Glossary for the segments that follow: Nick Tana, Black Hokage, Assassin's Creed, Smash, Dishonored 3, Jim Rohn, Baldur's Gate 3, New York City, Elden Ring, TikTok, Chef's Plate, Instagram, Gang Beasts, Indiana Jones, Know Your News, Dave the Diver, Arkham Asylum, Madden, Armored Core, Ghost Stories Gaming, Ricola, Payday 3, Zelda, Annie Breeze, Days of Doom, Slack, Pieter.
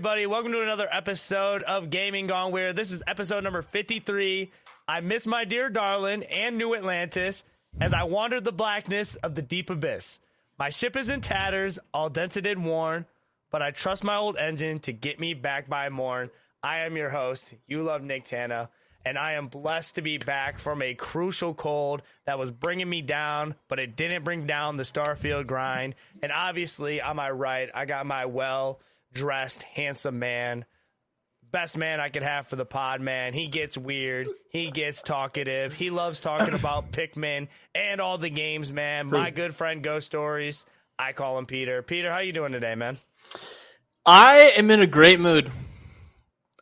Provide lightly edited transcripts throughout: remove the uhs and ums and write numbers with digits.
everybody. Welcome to another episode of Gaming Gone Weird. This is episode number 53. I miss my dear darling and New Atlantis as I wandered the blackness of the deep abyss. My ship is in tatters, all dented and worn, but I trust my old engine to get me back by morn. I am your host, you love Nick Tana, and I am blessed to be back from a crucial cold that was bringing me down, but it didn't bring down the Starfield grind. And obviously, on my right, I got my well-dressed, handsome man, best man I could have for the pod, man. He gets weird. He gets talkative. He loves talking about Pikmin and all the games, man. My good friend, Ghost Stories. I call him Peter. Peter, how you doing today, man? I am in a great mood.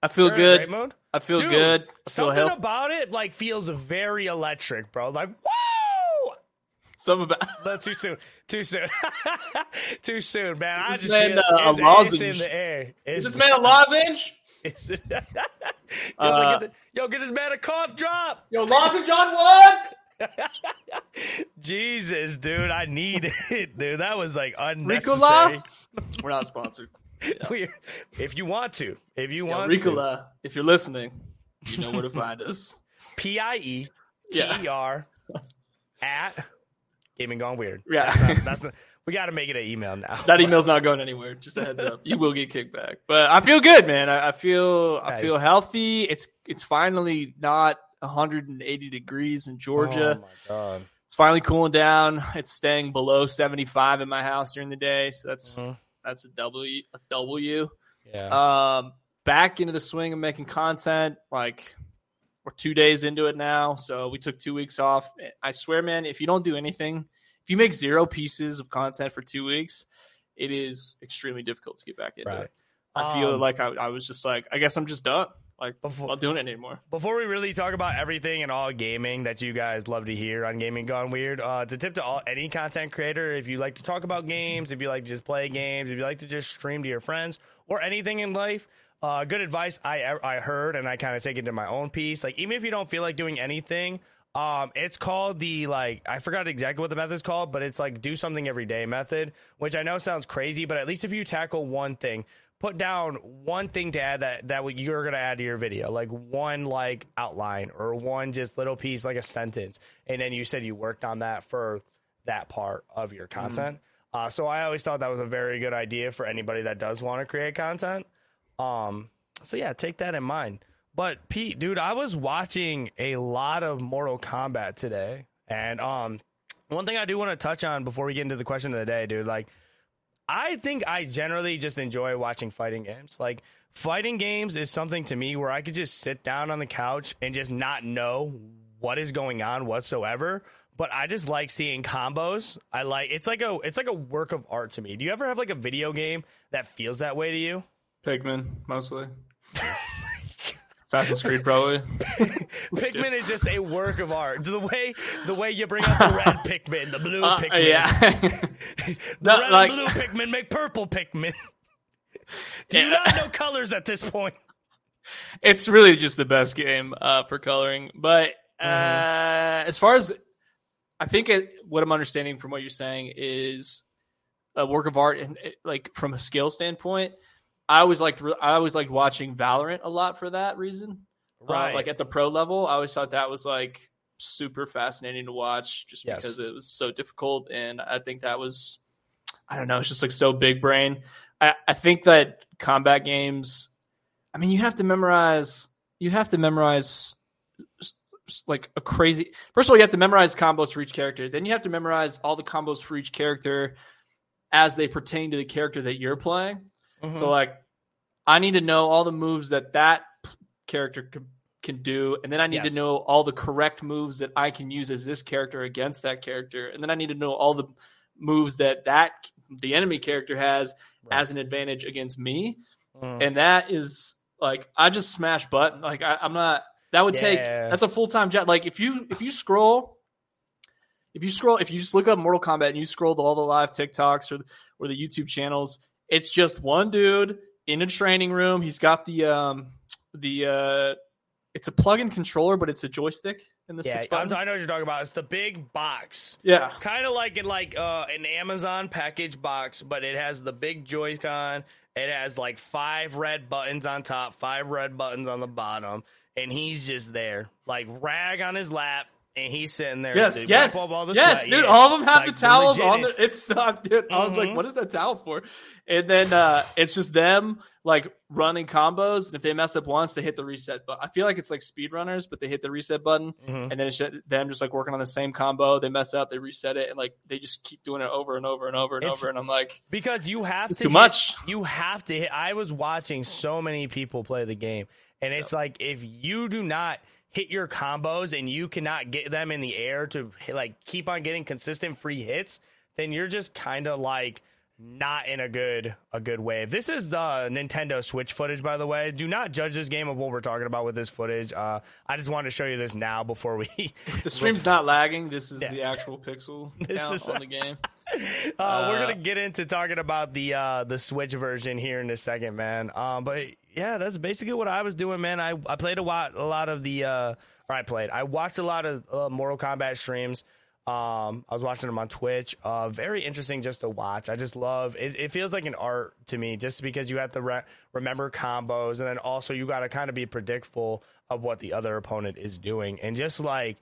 I feel good. Great mood? I feel good. I feel something about it, like, feels very electric, bro. Like, whoa! Something about... No, too soon. Too soon. Too soon, man. I just feel it's in the air. Is this man a lozenge? Yo, get this man a cough drop. Yo, lozenge on one. Jesus, dude, I need it, dude. That was like unnecessary. Ricola? We're not sponsored. Yeah. If you want Ricola, to, if you're listening, you know where to find us. PIETER at Gaming Gone Weird. Yeah, that's not, we got to make it an email now. That email's not going anywhere. Just a heads up, you will get kicked back. But I feel good, man. I feel healthy. It's finally not 180 degrees in Georgia. Oh my God. It's finally cooling down. It's staying below 75 in my house during the day, so that's that's a W. Yeah. Back into the swing of making content. Like, we're 2 days into it now, so we took 2 weeks off. I swear, man, if you don't do anything, if you make 0 pieces of content for 2 weeks, it is extremely difficult to get back into it. I feel like I was just like, I guess I'm just done. Like, before, not doing it anymore. Before we really talk about everything and all gaming that you guys love to hear on Gaming Gone Weird, it's a tip to any content creator. If you like to talk about games, if you like to just play games, if you like to just stream to your friends or anything in life, good advice I heard, and I kind of take it to my own piece. Like, even if you don't feel like doing anything, it's called the, like, I forgot exactly what the method's called, but it's like do something every day method, which I know sounds crazy, but at least if you tackle one thing, put down one thing to add that you're going to add to your video, like one like outline or one just little piece, like a sentence. And then you said you worked on that for that part of your content. So I always thought that was a very good idea for anybody that does want to create content. So yeah, take that in mind. But Pete, dude, I was watching a lot of Mortal Kombat today. And one thing I do want to touch on before we get into the question of the day, dude, like, I think I generally just enjoy watching fighting games. Like, fighting games is something to me where I could just sit down on the couch and just not know what is going on whatsoever. But I just like seeing combos. It's like a work of art to me. Do you ever have like a video game that feels that way to you? Pikmin, mostly. Assassin's Creed, probably. Pikmin is just a work of art. The way you bring up the red Pikmin, the blue Pikmin. Yeah. the red and blue Pikmin make purple Pikmin. Do you not know colors at this point? It's really just the best game for coloring. But as far as I think what I'm understanding from what you're saying is a work of art, and like from a skill standpoint, I always liked watching Valorant a lot for that reason. Right. Like at the pro level, I always thought that was like super fascinating to watch just because it was so difficult. And I think that was, I don't know, it's just like so big brain. I think that combat games, I mean, you have to memorize like a crazy, first of all, you have to memorize combos for each character. Then you have to memorize all the combos for each character as they pertain to the character that you're playing. Mm-hmm. So, like, I need to know all the moves that character can do, and then I need to know all the correct moves that I can use as this character against that character, and then I need to know all the moves that the enemy character has as an advantage against me. And that is, like, I just smash button. Like, that's a full-time job. Like, if you just look up Mortal Kombat and you scroll to all the live TikToks or the YouTube channels, it's just one dude in a training room. He's got the it's a plug-in controller, but it's a joystick in the 6 buttons. I know what you're talking about. It's the big box. Yeah. Kind of like in an Amazon package box, but it has the big Joy-Con It has like 5 red buttons on top, 5 red buttons on the bottom, and he's just there, like rag on his lap, and he's sitting there. Yes, dude. All of them have like, the towels on. It sucked, dude. I was like, what is that towel for? And then it's just them like running combos, and if they mess up once, they hit the reset button. I feel like it's like speedrunners, but they hit the reset button, and then it's them just like working on the same combo. They mess up, they reset it, and like they just keep doing it over and over and over and over. And I'm like, because you have to too much. You have to hit. I was watching so many people play the game. And it's like, if you do not hit your combos and you cannot get them in the air to like keep on getting consistent free hits, then you're just kind of like not in a good wave. This is the Nintendo Switch footage, by the way. Do not judge this game of what we're talking about with this footage. I just wanted to show you this now before we... The stream's not lagging. This is the actual pixel count on the game. We're going to get into talking about the Switch version here in a second, man. But... yeah, that's basically what I was doing, man. I played a lot of the... I watched a lot of Mortal Kombat streams. I was watching them on Twitch. Very interesting just to watch. I just love... It feels like an art to me, just because you have to remember combos, and then also you got to kind of be predictful of what the other opponent is doing. And just like...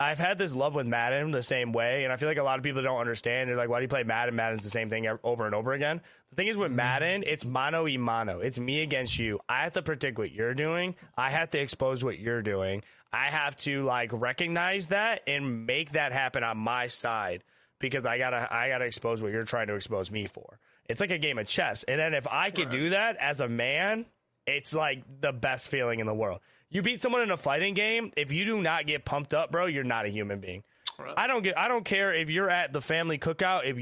I've had this love with Madden the same way, and I feel like a lot of people don't understand. They're like, why do you play Madden? Madden's the same thing over and over again. The thing is with Madden, it's mano y mano. It's me against you. I have to predict what you're doing. I have to expose what you're doing. I have to like recognize that and make that happen on my side, because I gotta expose what you're trying to expose me for. It's like a game of chess. And then if I could do that as a man, it's like the best feeling in the world. You beat someone in a fighting game, if you do not get pumped up, bro, you're not a human being. Right. I don't care if you're at the family cookout, if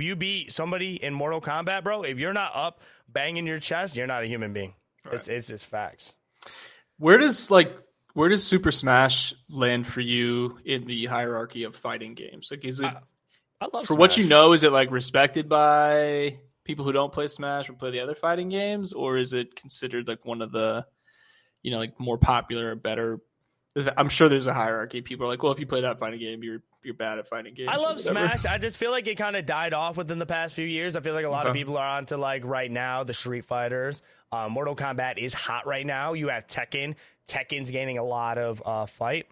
you beat somebody in Mortal Kombat, bro, if you're not up banging your chest, you're not a human being. Right. It's just facts. Where does Super Smash land for you in the hierarchy of fighting games? Like, is it I love for Smash. What you know, is it like respected by people who don't play Smash or play the other fighting games, or is it considered like one of the like more popular or better? I'm sure there's a hierarchy. People are like, well, if you play that fighting game, you're bad at fighting games. I love Smash. I just feel like it kind of died off within the past few years. I feel like a lot of people are onto like right now the Street Fighters. Mortal Kombat is hot right now. You have Tekken. Tekken's gaining a lot of fight.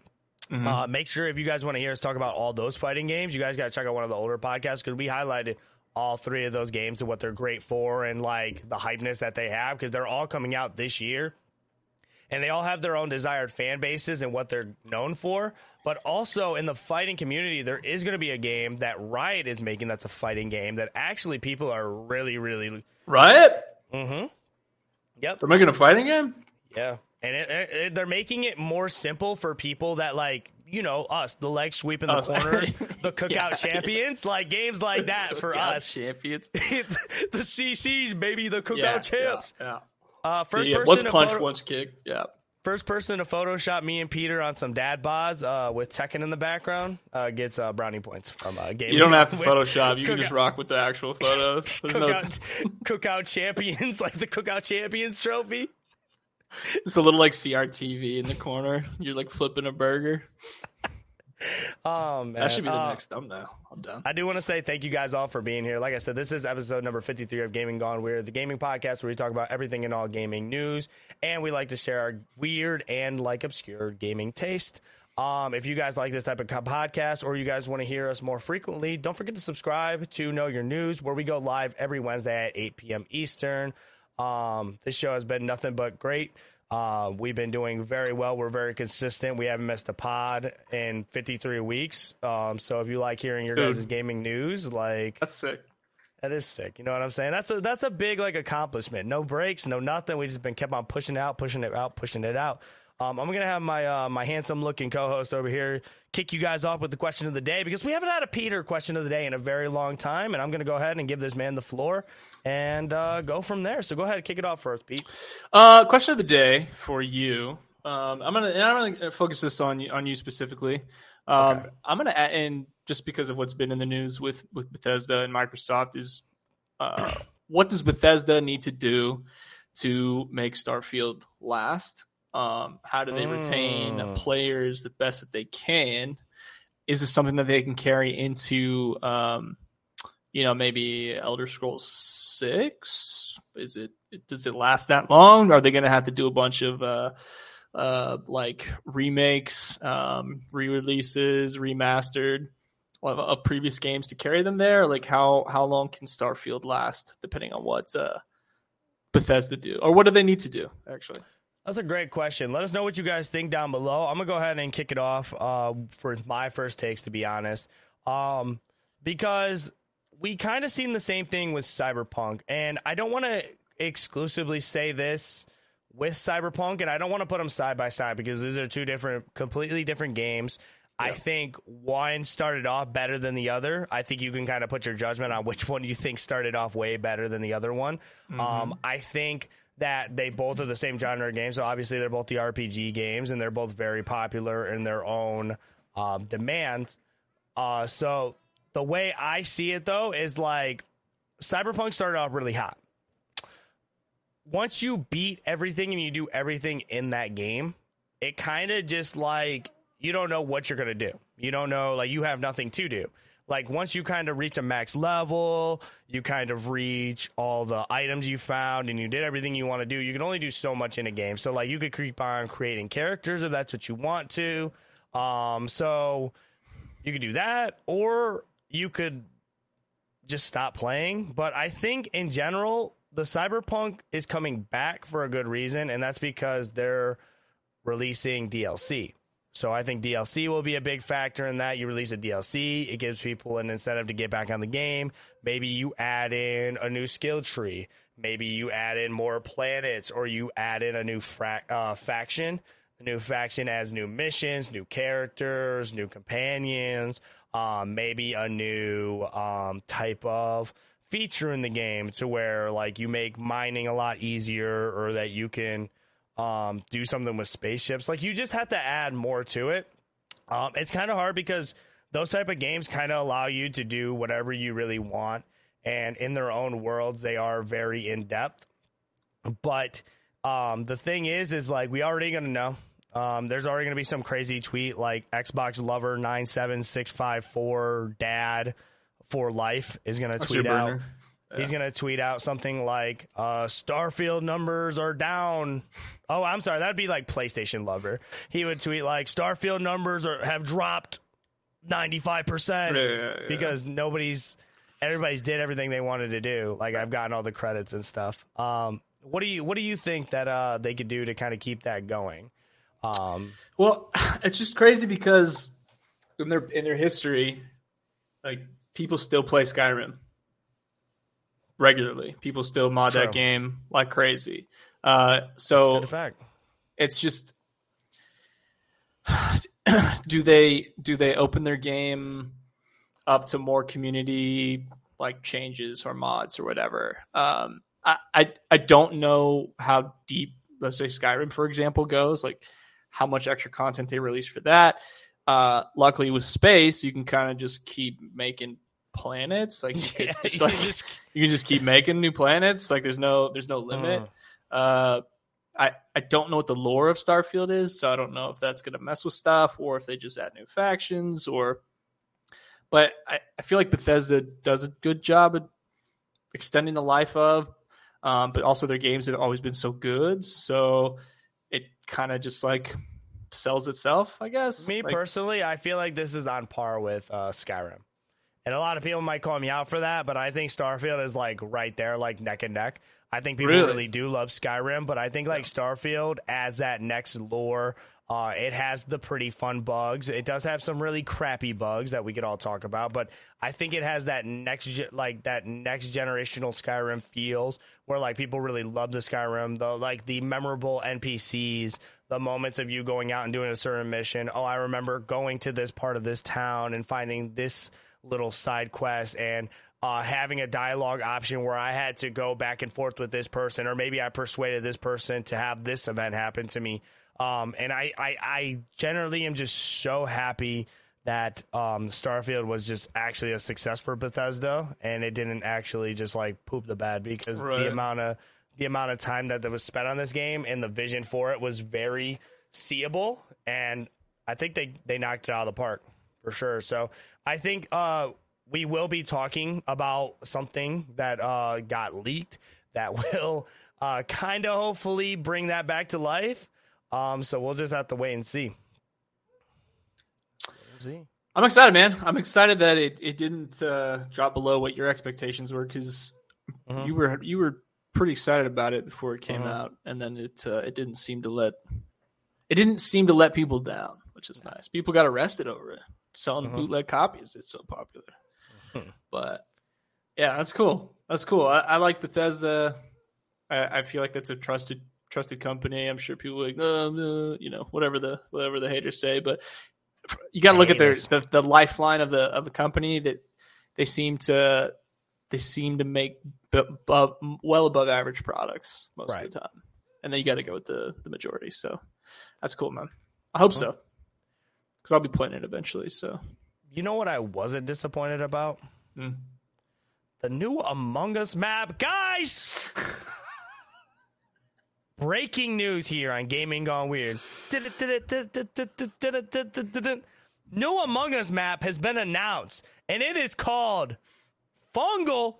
Make sure if you guys want to hear us talk about all those fighting games, you guys got to check out one of the older podcasts, because we highlighted all 3 of those games and what they're great for and like the hypeness that they have, because they're all coming out this year. And they all have their own desired fan bases and what they're known for. But also in the fighting community, there is going to be a game that Riot is making that's a fighting game that actually people are really, really... Riot? Mm-hmm. Yep. They're making a fighting game? Yeah. And they're making it more simple for people that like... us, the leg sweep in the corners, the cookout champions, like games like that for us. Champions. The CCs, baby, the cookout champs. Yeah. First person once punch, once kick. Yeah. First person to Photoshop me and Peter on some dad bods with Tekken in the background gets brownie points from a game. You don't have to Photoshop. You can just rock with the actual photos. Cookout champions, like the cookout champions trophy. It's a little like CRTV in the corner. You're like flipping a burger. Oh, man. That should be the next thumbnail. I'm done. I do want to say thank you guys all for being here. Like I said, this is episode number 53 of Gaming Gone Weird, the gaming podcast where we talk about everything and all gaming news. And we like to share our weird and like obscure gaming taste. If you guys like this type of podcast, or you guys want to hear us more frequently, don't forget to subscribe to Know Your News, where we go live every Wednesday at 8 p.m. Eastern. This show has been nothing but great. We've been doing very well. We're very consistent. We haven't missed a pod in 53 weeks. So if you like hearing your guys' gaming news, like that's sick. That is sick. You know what I'm saying? That's a big like accomplishment. No breaks, no nothing. We just been kept on pushing it out. I'm going to have my my handsome-looking co-host over here kick you guys off with the question of the day, because we haven't had a Peter question of the day in a very long time, and I'm going to go ahead and give this man the floor and go from there. So go ahead and kick it off for us, Pete. Question of the day for you. I'm going to focus this on you specifically. I'm going to add in, just because of what's been in the news with Bethesda and Microsoft, is what does Bethesda need to do to make Starfield last? How do they retain players the best that they can? Is this something that they can carry into you know, maybe Elder Scrolls 6? Is it? Does it last that long? Are they going to have to do a bunch of like remakes, re-releases, remastered of previous games to carry them there? Like how long can Starfield last, depending on what Bethesda do, or what do they need to do? Actually, that's a great question. Let us know what you guys think down below. I'm gonna go ahead and kick it off for my first takes, to be honest, because we kind of seen the same thing with Cyberpunk, and I don't want to exclusively say this with Cyberpunk, and I don't want to put them side by side because these are two different, completely different games. Yeah. I think one started off better than the other. I think you can kind of put your judgment on which one you think started off way better than the other one. Mm-hmm. I think that they both are the same genre of games, so obviously they're both the RPG games, and they're both very popular in their own demands. So the way I see it, though, is like Cyberpunk started off really hot. Once you beat everything and you do everything in that game, it kind of just like, you don't know what you're going to do. You don't know, like you have nothing to do. Like once you kind of reach a max level, you kind of reach all the items you found and you did everything you want to do. You can only do so much in a game. So like you could keep on creating characters if that's what you want to. So you could do that, or you could just stop playing. But I think in general, the Cyberpunk is coming back for a good reason, and that's because they're releasing DLC. So I think DLC will be a big factor in that. You release a DLC, it gives people an incentive to get back on the game. Maybe you add in a new skill tree. Maybe you add in more planets, or you add in a new faction. The new faction has new missions, new characters, new companions, maybe a new type of feature in the game to where like you make mining a lot easier, or that you can do something with spaceships. Like you just have to add more to it. It's kind of hard because those type of games kind of allow you to do whatever you really want, and in their own worlds they are very in depth. But the thing is like we already gonna know, there's already gonna be some crazy tweet like Xbox lover 97654 dad for life is going to tweet out. Yeah. He's going to tweet out something like Starfield numbers are down. Oh, I'm sorry. That'd be like PlayStation lover. He would tweet like Starfield numbers have dropped 95%, because everybody's did everything they wanted to do. Like I've gotten all the credits and stuff. What do you think that they could do to kind of keep that going? Well, it's just crazy because in their history, like, people still play Skyrim regularly. People still mod that game like crazy. So it's just, do they open their game up to more community like changes or mods or whatever? I don't know how deep, let's say Skyrim, for example, goes, like how much extra content they release for that. Luckily with space, you can kind of just keep making planets. You can just keep making new planets. Like there's no limit. I don't know what the lore of Starfield is, so I don't know if that's going to mess with stuff or if they just add new factions but I feel like Bethesda does a good job at extending the life of, but also their games have always been so good. So it kind of just like sells itself, I guess. Me personally, I feel like this is on par with Skyrim, and a lot of people might call me out for that, but I think Starfield is like right there, like neck and neck. I think people really do love Skyrim, but I think like Starfield adds that next lore. It has the pretty fun bugs. It does have some really crappy bugs that we could all talk about, but I think it has that next generational Skyrim feels where like people really love the Skyrim, though, like the memorable NPCs, the moments of you going out and doing a certain mission. Oh, I remember going to this part of this town and finding this little side quest, and having a dialogue option where I had to go back and forth with this person, or maybe I persuaded this person to have this event happen to me. And I generally am just so happy that Starfield was just actually a success for Bethesda, and it didn't actually just like poop the bed, because the amount of time that was spent on this game and the vision for it was very seeable. And I think they knocked it out of the park for sure. So I think we will be talking about something that got leaked that will kind of hopefully bring that back to life. So we'll just have to wait and see. I'm excited, man. I'm excited that it didn't drop below what your expectations were, because mm-hmm. you were pretty excited about it before it came mm-hmm. out, and then it didn't seem to let people down, which is nice. People got arrested over it, selling mm-hmm. bootleg copies. It's so popular. Mm-hmm. But yeah, that's cool. That's cool. I like Bethesda. I feel like that's a trusted company. I'm sure people are like, no, you know, whatever the haters say, but you got to look at the lifeline of the company that they seem to make well above average products most right. of the time, and then you got to go with the majority. So that's cool, man. I hope mm-hmm. so, because I'll be playing it eventually. So you know what I wasn't disappointed about? Mm. The new Among Us map, guys. Breaking news here on Gaming Gone Weird. New Among Us map has been announced, and it is called Fungal.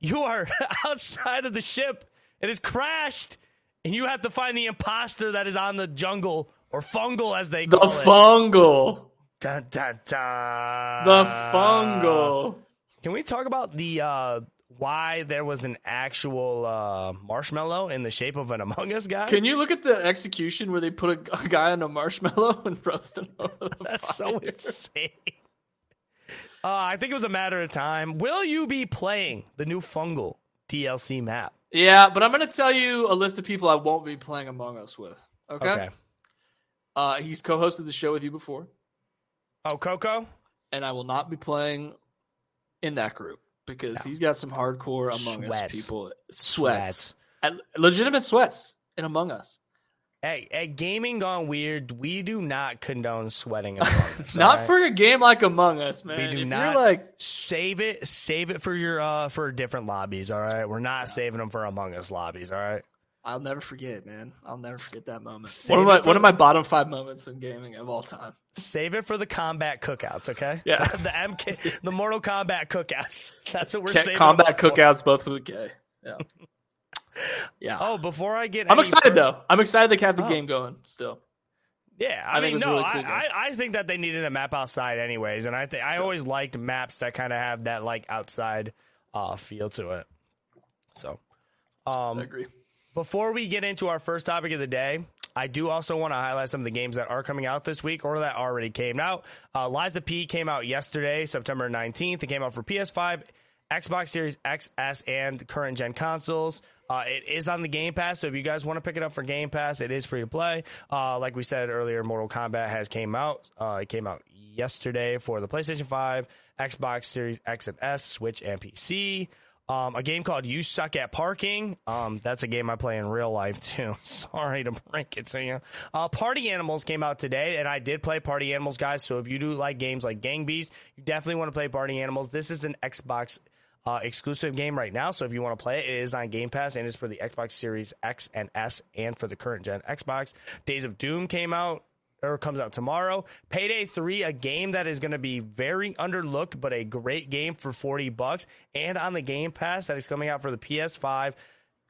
You are outside of the ship. It has crashed, and you have to find the imposter that is on the jungle, or Fungal as they call it. The Fungal. Dun, dun, dun. The Fungal. Can we talk about the... why there was an actual marshmallow in the shape of an Among Us guy? Can you look at the execution where they put a guy on a marshmallow and roast him over the That's fire? So insane. I think it was a matter of time. Will you be playing the new Fungal DLC map? Yeah, but I'm going to tell you a list of people I won't be playing Among Us with. Okay. He's co-hosted the show with you before. Oh, Coco? And I will not be playing in that group. Because he's got some hardcore Among Us people. Sweats. Legitimate sweats in Among Us. Hey, at Gaming Gone Weird, we do not condone sweating Among Us. Not right? for a game like Among Us, man. We do if not. You're like... Save it for your for different lobbies, all right? We're not saving them for Among Us lobbies, all right? I'll never forget, man. I'll never forget that moment. One of my bottom 5 moments in gaming of all time. Save it for the combat cookouts, okay? Yeah. the Mortal Kombat cookouts. That's what we're saving. Combat cookouts, both with a K. Yeah. Yeah. Oh, before I get... I'm excited, though. I'm excited they have the game going still. Yeah, I think that they needed a map outside anyways, and I always liked maps that kind of have that like outside feel to it. So, I agree. Before we get into our first topic of the day, I do also want to highlight some of the games that are coming out this week or that already came out. Liza P came out yesterday, September 19th. It came out for PS5, Xbox Series X, S, and current-gen consoles. It is on the Game Pass, so if you guys want to pick it up for Game Pass, it is free to play. Like we said earlier, Mortal Kombat came out. It came out yesterday for the PlayStation 5, Xbox Series X and S, Switch, and PC. A game called You Suck at Parking. That's a game I play in real life, too. Sorry to break it to you. Party Animals came out today, and I did play Party Animals, guys. So if you do like games like Gang Beasts, you definitely want to play Party Animals. This is an Xbox exclusive game right now. So if you want to play it, it is on Game Pass, and it's for the Xbox Series X and S and for the current-gen Xbox. Days of Doom comes out tomorrow. Payday 3, a game that is going to be very underlooked, but a great game for $40, and on the Game Pass that is coming out for the PS5,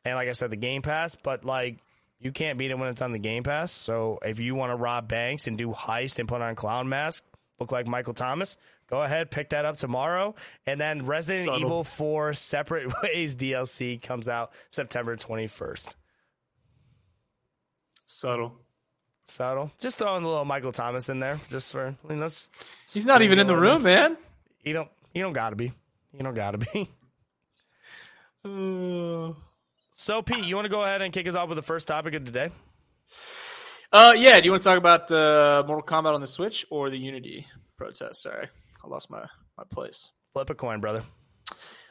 and like I said, the Game Pass, but like you can't beat it when it's on the Game Pass. So if you want to rob banks and do heist and put on clown mask, look like Michael Thomas, go ahead, pick that up tomorrow. And then Resident Evil 4 Separate Ways DLC comes out September 21st. Subtle. Just throwing the little Michael Thomas in there, just for. I mean, he's not even in the room, man. You don't gotta be. You don't gotta be. So, Pete, you want to go ahead and kick us off with the first topic of today? Yeah. Do you want to talk about Mortal Kombat on the Switch or the Unity protest? Sorry, I lost my place. Flip a coin, brother.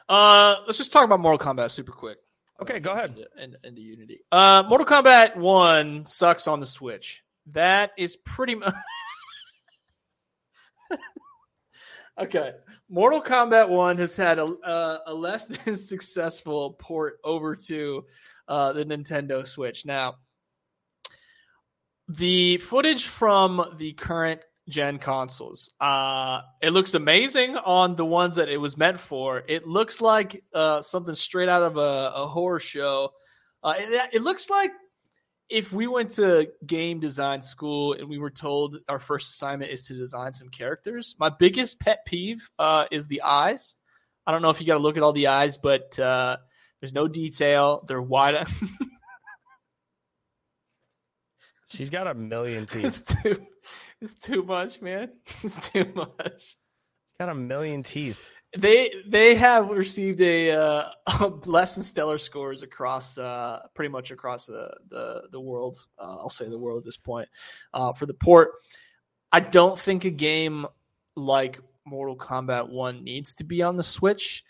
Let's just talk about Mortal Kombat super quick. Okay, go ahead. Into Unity. Mortal Kombat 1 sucks on the Switch. That is pretty much... Okay. Mortal Kombat 1 has had a less than successful port over to the Nintendo Switch. Now, the footage from the current gen consoles. It looks amazing on the ones that it was meant for. It looks like something straight out of a horror show. It looks like if we went to game design school and we were told our first assignment is to design some characters. My biggest pet peeve is the eyes. I don't know if you got to look at all the eyes, but there's no detail. They're wide. She's got a million teeth. It's too much, man. It's too much. Got a million teeth. They have received a less than stellar scores across pretty much across the world. I'll say the world at this point for the port. I don't think a game like Mortal Kombat 1 needs to be on the Switch.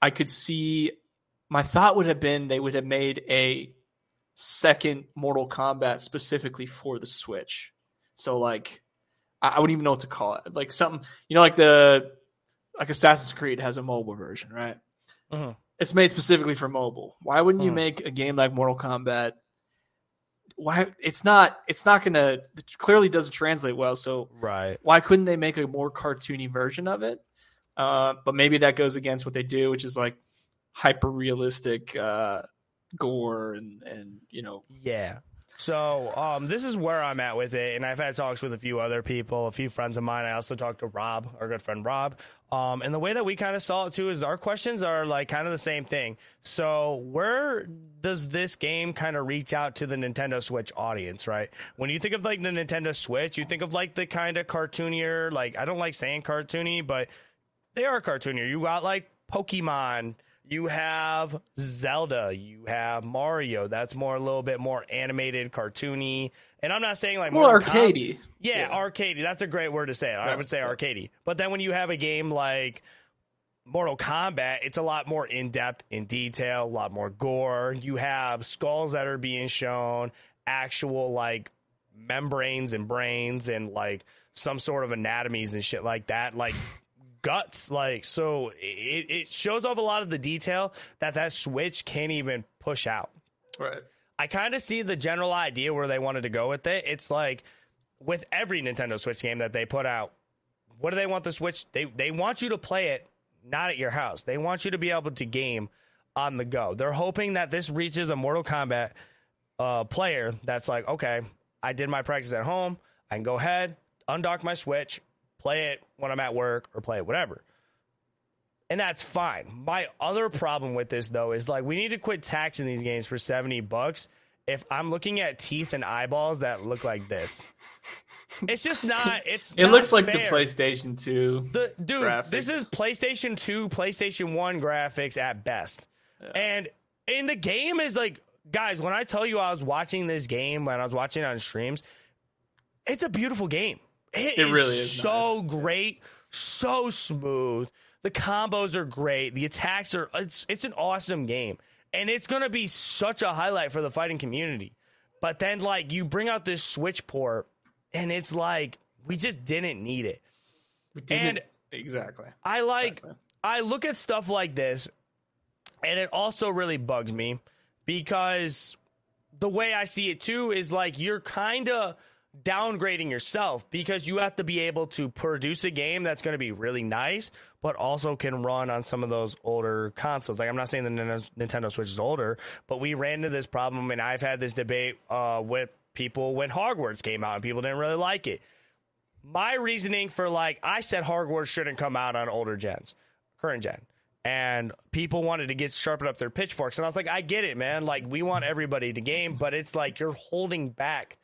I could see. My thought would have been they would have made a second Mortal Kombat specifically for the Switch. So like, I wouldn't even know what to call it. Like something, you know, like Assassin's Creed has a mobile version, right? Mm-hmm. It's made specifically for mobile. Why wouldn't you make a game like Mortal Kombat? Why it's not gonna, it clearly doesn't translate well. So right. Why couldn't they make a more cartoony version of it? But maybe that goes against what they do, which is like hyper realistic, gore and you know. Yeah. So this is where I'm at with it, and I've had talks with a few other people, a few friends of mine. I also talked to Rob, our good friend Rob. And the way that we kind of saw it too is our questions are like kind of the same thing. So where does this game kind of reach out to the Nintendo Switch audience, right? When you think of like the Nintendo Switch, you think of like the kind of cartoonier, like I don't like saying cartoony, but they are cartoonier. You got like Pokemon. You have Zelda, you have Mario. That's more a little bit more animated, cartoony. And I'm not saying like more arcadey. Yeah, arcadey. That's a great word to say. I would say arcadey. But then when you have a game like Mortal Kombat, it's a lot more in-depth, in detail, a lot more gore. You have skulls that are being shown, actual like membranes and brains and like some sort of anatomies and shit like that. Like guts, like, so it shows off a lot of the detail that Switch can't even push out, right? I kind of see the general idea where they wanted to go with it. It's like with every Nintendo Switch game that they put out, what do they want the Switch? They want you to play it not at your house. They want you to be able to game on the go. They're hoping that this reaches a Mortal Kombat player that's like, okay, I did my practice at home, I can go ahead, undock my Switch, play it when I'm at work, or play it whatever. And that's fine. My other problem with this, though, is like we need to quit taxing these games for $70 if I'm looking at teeth and eyeballs that look like this. It's just not. It looks like fair. The PlayStation 2 graphics. This is PlayStation 2, PlayStation 1 graphics at best. Yeah. And the game is like, guys, when I tell you I was watching this game, when I was watching it on streams, it's a beautiful game. It really is so nice. Great, so smooth. The combos are great. The attacks are. It's an awesome game, and it's gonna be such a highlight for the fighting community. But then, like, you bring out this Switch port, and it's like we just didn't need it. Exactly. I look at stuff like this, and it also really bugs me because the way I see it too is like you're kind of downgrading yourself because you have to be able to produce a game that's going to be really nice but also can run on some of those older consoles. Like, I'm not saying the Nintendo Switch is older, but we ran into this problem, and I've had this debate with people when Hogwarts came out, and people didn't really like it. My reasoning for, like, I said Hogwarts shouldn't come out on older gens, current gen, and people wanted to sharpen up their pitchforks, and I was like, I get it, man. Like, we want everybody to game, but it's like you're holding back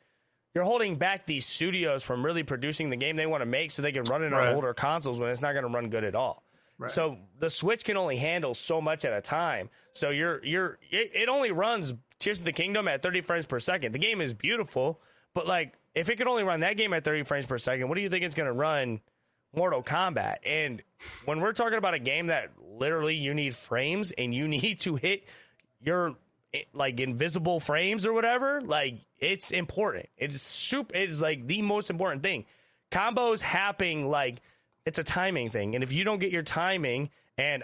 these studios from really producing the game they want to make so they can run it on older consoles when it's not going to run good at all. Right. So the Switch can only handle so much at a time. So it only runs Tears of the Kingdom at 30 frames per second. The game is beautiful, but like if it could only run that game at 30 frames per second, what do you think it's going to run Mortal Kombat? And when we're talking about a game that literally you need frames and you need to hit your like invisible frames or whatever, like it's important. It's like the most important thing. Combos happening, like it's a timing thing. And if you don't get your timing, and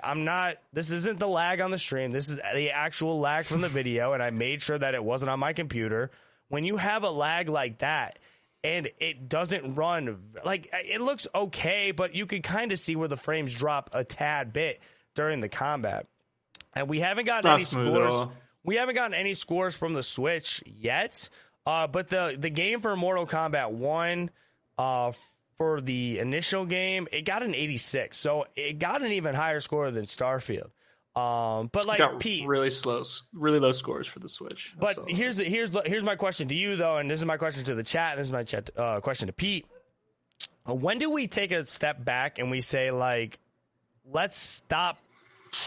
this isn't the lag on the stream, this is the actual lag from the video. And I made sure that it wasn't on my computer. When you have a lag like that, and it doesn't run, like, it looks okay, but you can kind of see where the frames drop a tad bit during the combat. And we haven't gotten any scores. We haven't gotten any scores from the Switch yet. But the game for Mortal Kombat 1, for the initial game, it got an 86. So it got an even higher score than Starfield. But like, got really slow, really low scores for the Switch. But so, here's my question to you though, and this is my question to the chat, and this is my chat question to Pete. When do we take a step back and we say, like, let's stop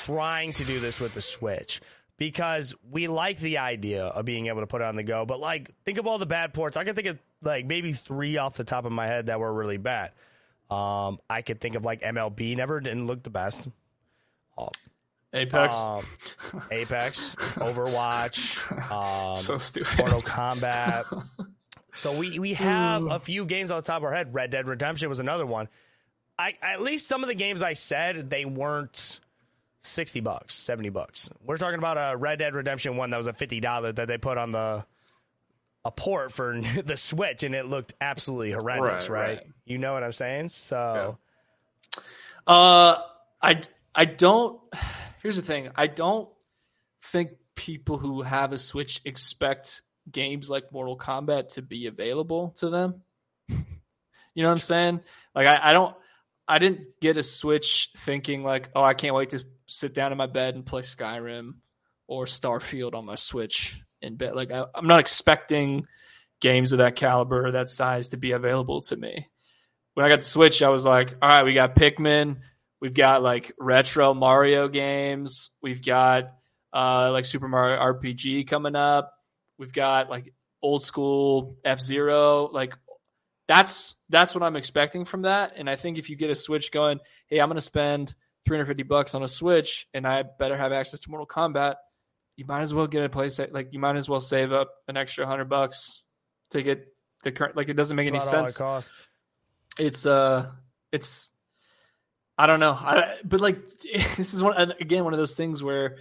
trying to do this with the Switch? Because we like the idea of being able to put it on the go, but, like, think of all the bad ports. I can think of, like, maybe 3 off the top of my head that were really bad. I could think of, like, MLB never didn't look the best. Apex, Overwatch, so stupid. Mortal Kombat. So we have a few games on the top of our head. Red Dead Redemption was another one. At least some of the games I said, they weren't $60, $70. We're talking about a Red Dead Redemption one that was a $50 that they put on a port for the Switch, and it looked absolutely horrendous, right? You know what I'm saying? So, yeah. I don't, here's the thing. I don't think people who have a Switch expect games like Mortal Kombat to be available to them. You know what I'm saying? Like, I didn't get a Switch thinking like, oh, I can't wait to sit down in my bed and play Skyrim or Starfield on my Switch in bed. Like, I'm not expecting games of that caliber or that size to be available to me. When I got the Switch, I was like, all right, we got Pikmin. We've got, like, retro Mario games. We've got, like, Super Mario RPG coming up. We've got, like, old school F-Zero. Like, that's what I'm expecting from that. And I think if you get a Switch going, hey, I'm going to spend $350 on a Switch, and I better have access to Mortal Kombat, you might as well get a PlayStation. Like, you might as well save up an extra $100 to get the current. Like, it doesn't make any sense. It's I don't know. But like, this is one of those things where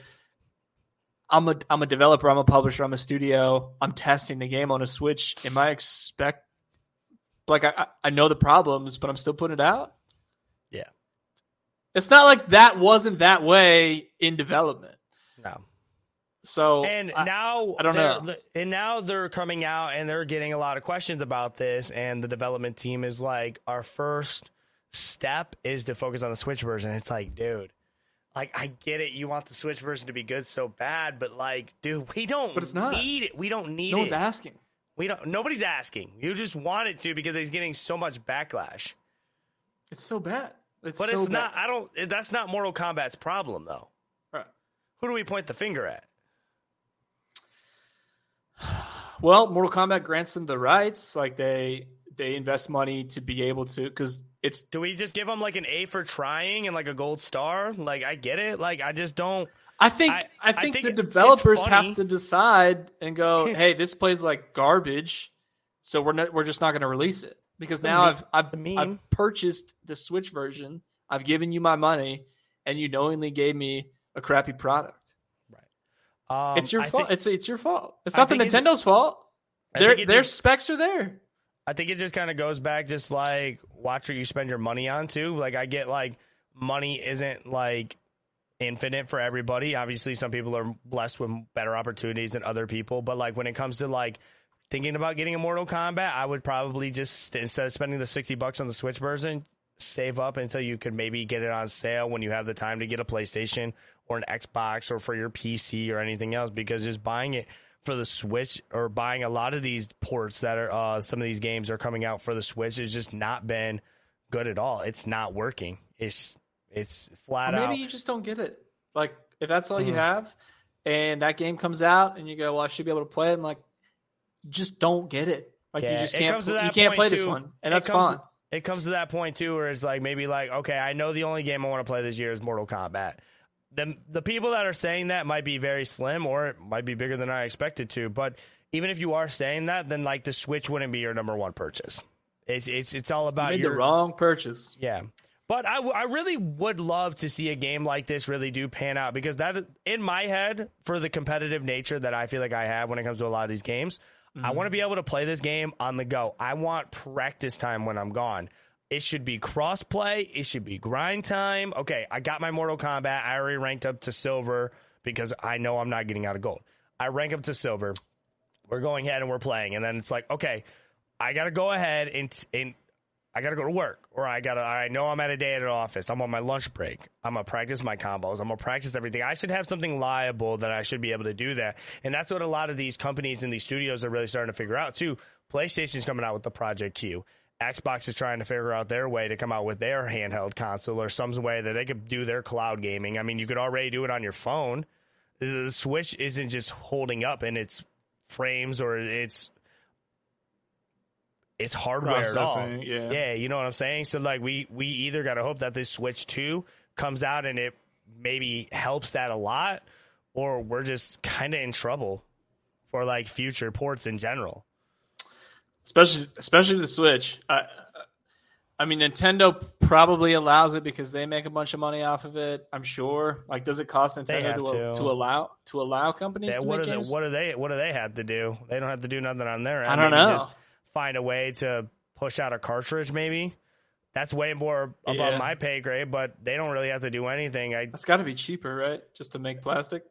I'm a developer, I'm a publisher, I'm a studio, I'm testing the game on a Switch. Am I I know the problems, but I'm still putting it out? Yeah. It's not like that wasn't that way in development. No. So now I don't know. And now they're coming out and they're getting a lot of questions about this, and the development team is like, our first step is to focus on the Switch version. It's like, dude, like, I get it, you want the Switch version to be good so bad, but like, dude, we don't need it. We don't need it. No one's asking. Nobody's asking. You just want it to because he's getting so much backlash. It's so bad. But it's not. That's not Mortal Kombat's problem, though. Right. Who do we point the finger at? Well, Mortal Kombat grants them the rights. Like, they invest money to be able to, because it's, do we just give them like an A for trying and like a gold star? Like, I get it. Like, I just don't. I think the developers have to decide and go, hey, this plays like garbage, so we're just not going to release it, because now I've purchased the Switch version. I've given you my money, and you knowingly gave me a crappy product. Right. It's your fault. It's your fault. It's not the Nintendo's fault. Their specs are there. I think it just kind of goes back, just like, watch what you spend your money on too. Like, I get, like, money isn't like infinite for everybody. Obviously, some people are blessed with better opportunities than other people. But like, when it comes to like thinking about getting a Mortal Kombat, I would probably just, instead of spending the $60 on the Switch version, save up until you could maybe get it on sale when you have the time to get a PlayStation or an Xbox or for your PC or anything else, because just buying it for the Switch, or buying a lot of these ports that are some of these games are coming out for the Switch, has just not been good at all. It's not working. It's flat out. Maybe you just don't get it. Like, if that's all you have, and that game comes out, and you go, "Well, I should be able to play it," and like, just don't get it. Like, you just can't. You can't play this one, and that's fine. It comes to that point too, where it's like, maybe like, okay, I know the only game I want to play this year is Mortal Kombat. The people that are saying that might be very slim, or it might be bigger than I expected to. But even if you are saying that, then like, the Switch wouldn't be your number one purchase. It's all about the wrong purchase. Yeah. But I really would love to see a game like this really do pan out, because that, in my head, for the competitive nature that I feel like I have when it comes to a lot of these games, Mm-hmm. I want to be able to play this game on the go. I want practice time when I'm gone. It should be cross-play. It should be grind time. Okay, I got my Mortal Kombat. I already ranked up to silver because I know I'm not getting out of gold. I rank up to silver. We're going ahead and we're playing. And then it's like, okay, I got to go ahead and I got to go to work. Or I know I'm at a day at an office. I'm on my lunch break. I'm going to practice my combos. I'm going to practice everything. I should have something liable that I should be able to do that. And that's what a lot of these companies and these studios are really starting to figure out, too. PlayStation's coming out with the Project Q. Xbox is trying to figure out their way to come out with their handheld console or some way that they could do their cloud gaming. I mean, you could already do it on your phone. The Switch isn't just holding up in its frames or its hardware at all. Yeah, you know what I'm saying? So, like, we either got to hope that this Switch 2 comes out and it maybe helps that a lot, or we're just kind of in trouble for, like, future ports in general. Especially the Switch. I mean, Nintendo probably allows it because they make a bunch of money off of it. I'm sure. Like, does it cost Nintendo to allow companies to make games? What do they have to do? They don't have to do nothing on their end. I don't know. Just find a way to push out a cartridge, maybe. That's way more above my pay grade, but they don't really have to do anything. That's got to be cheaper, right? Just to make plastic.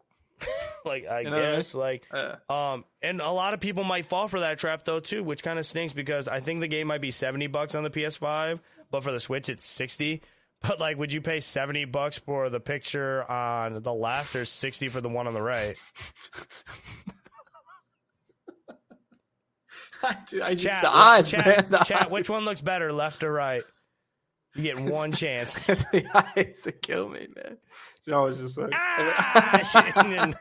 Like, I guess, like, and a lot of people might fall for that trap, though, too, which kind of stinks because I think the game might be $70 on the PS5, but for the Switch, it's $60. But, like, would you pay $70 for the picture on the left or $60 for the one on the right? Dude, chat, which one looks better, left or right? You get one chance. The eyes that kill me, man. So I was just like, yeah.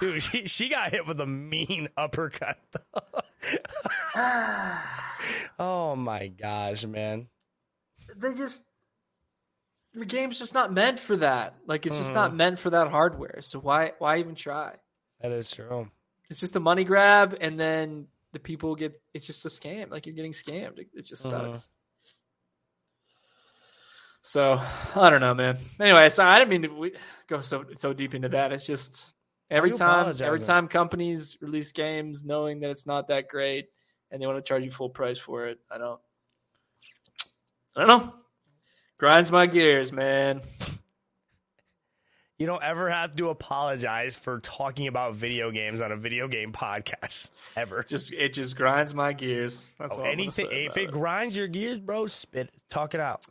Dude, she got hit with a mean uppercut, though. Oh my gosh, man. The game's just not meant for that. Like, it's just not meant for that hardware. So why even try? That is true. It's just a money grab, and then the people get, it's just a scam. Like, you're getting scammed. It just sucks. So I don't know, man. Anyway, so I didn't mean to go so deep into that. It's just every time companies release games knowing that it's not that great and they want to charge you full price for it. I don't know. Grinds my gears, man. You don't ever have to apologize for talking about video games on a video game podcast ever. It just grinds my gears. That's all. Anything if it grinds your gears, bro, talk it out.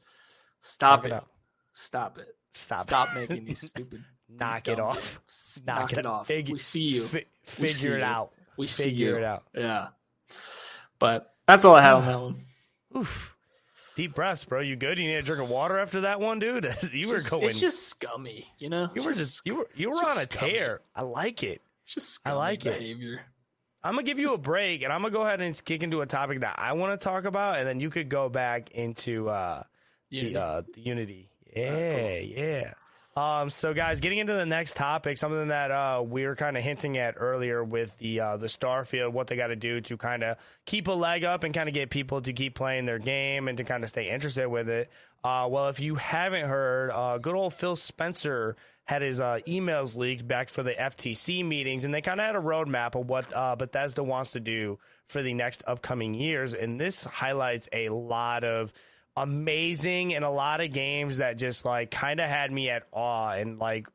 Stop it. Stop making these stupid. Knock it off. Knock it off. We see you. Figure it out. We see you. Figure it out. Yeah. But that's all I have on that one. Oof. Deep breaths, bro. You good? You need a drink of water after that one, dude? It's just scummy, you know? You were on a tear. I like it. It's just scummy behavior. I'm going to give you a break, and I'm going to go ahead and kick into a topic that I want to talk about, and then you could go back into the Unity. Yeah, cool. So, guys, getting into the next topic, something that we were kind of hinting at earlier with the Starfield, what they got to do to kind of keep a leg up and kind of get people to keep playing their game and to kind of stay interested with it. Well, if you haven't heard, good old Phil Spencer had his emails leaked back for the FTC meetings, and they kind of had a roadmap of what Bethesda wants to do for the next upcoming years. And this highlights a lot of amazing and a lot of games that just like kind of had me at awe, and like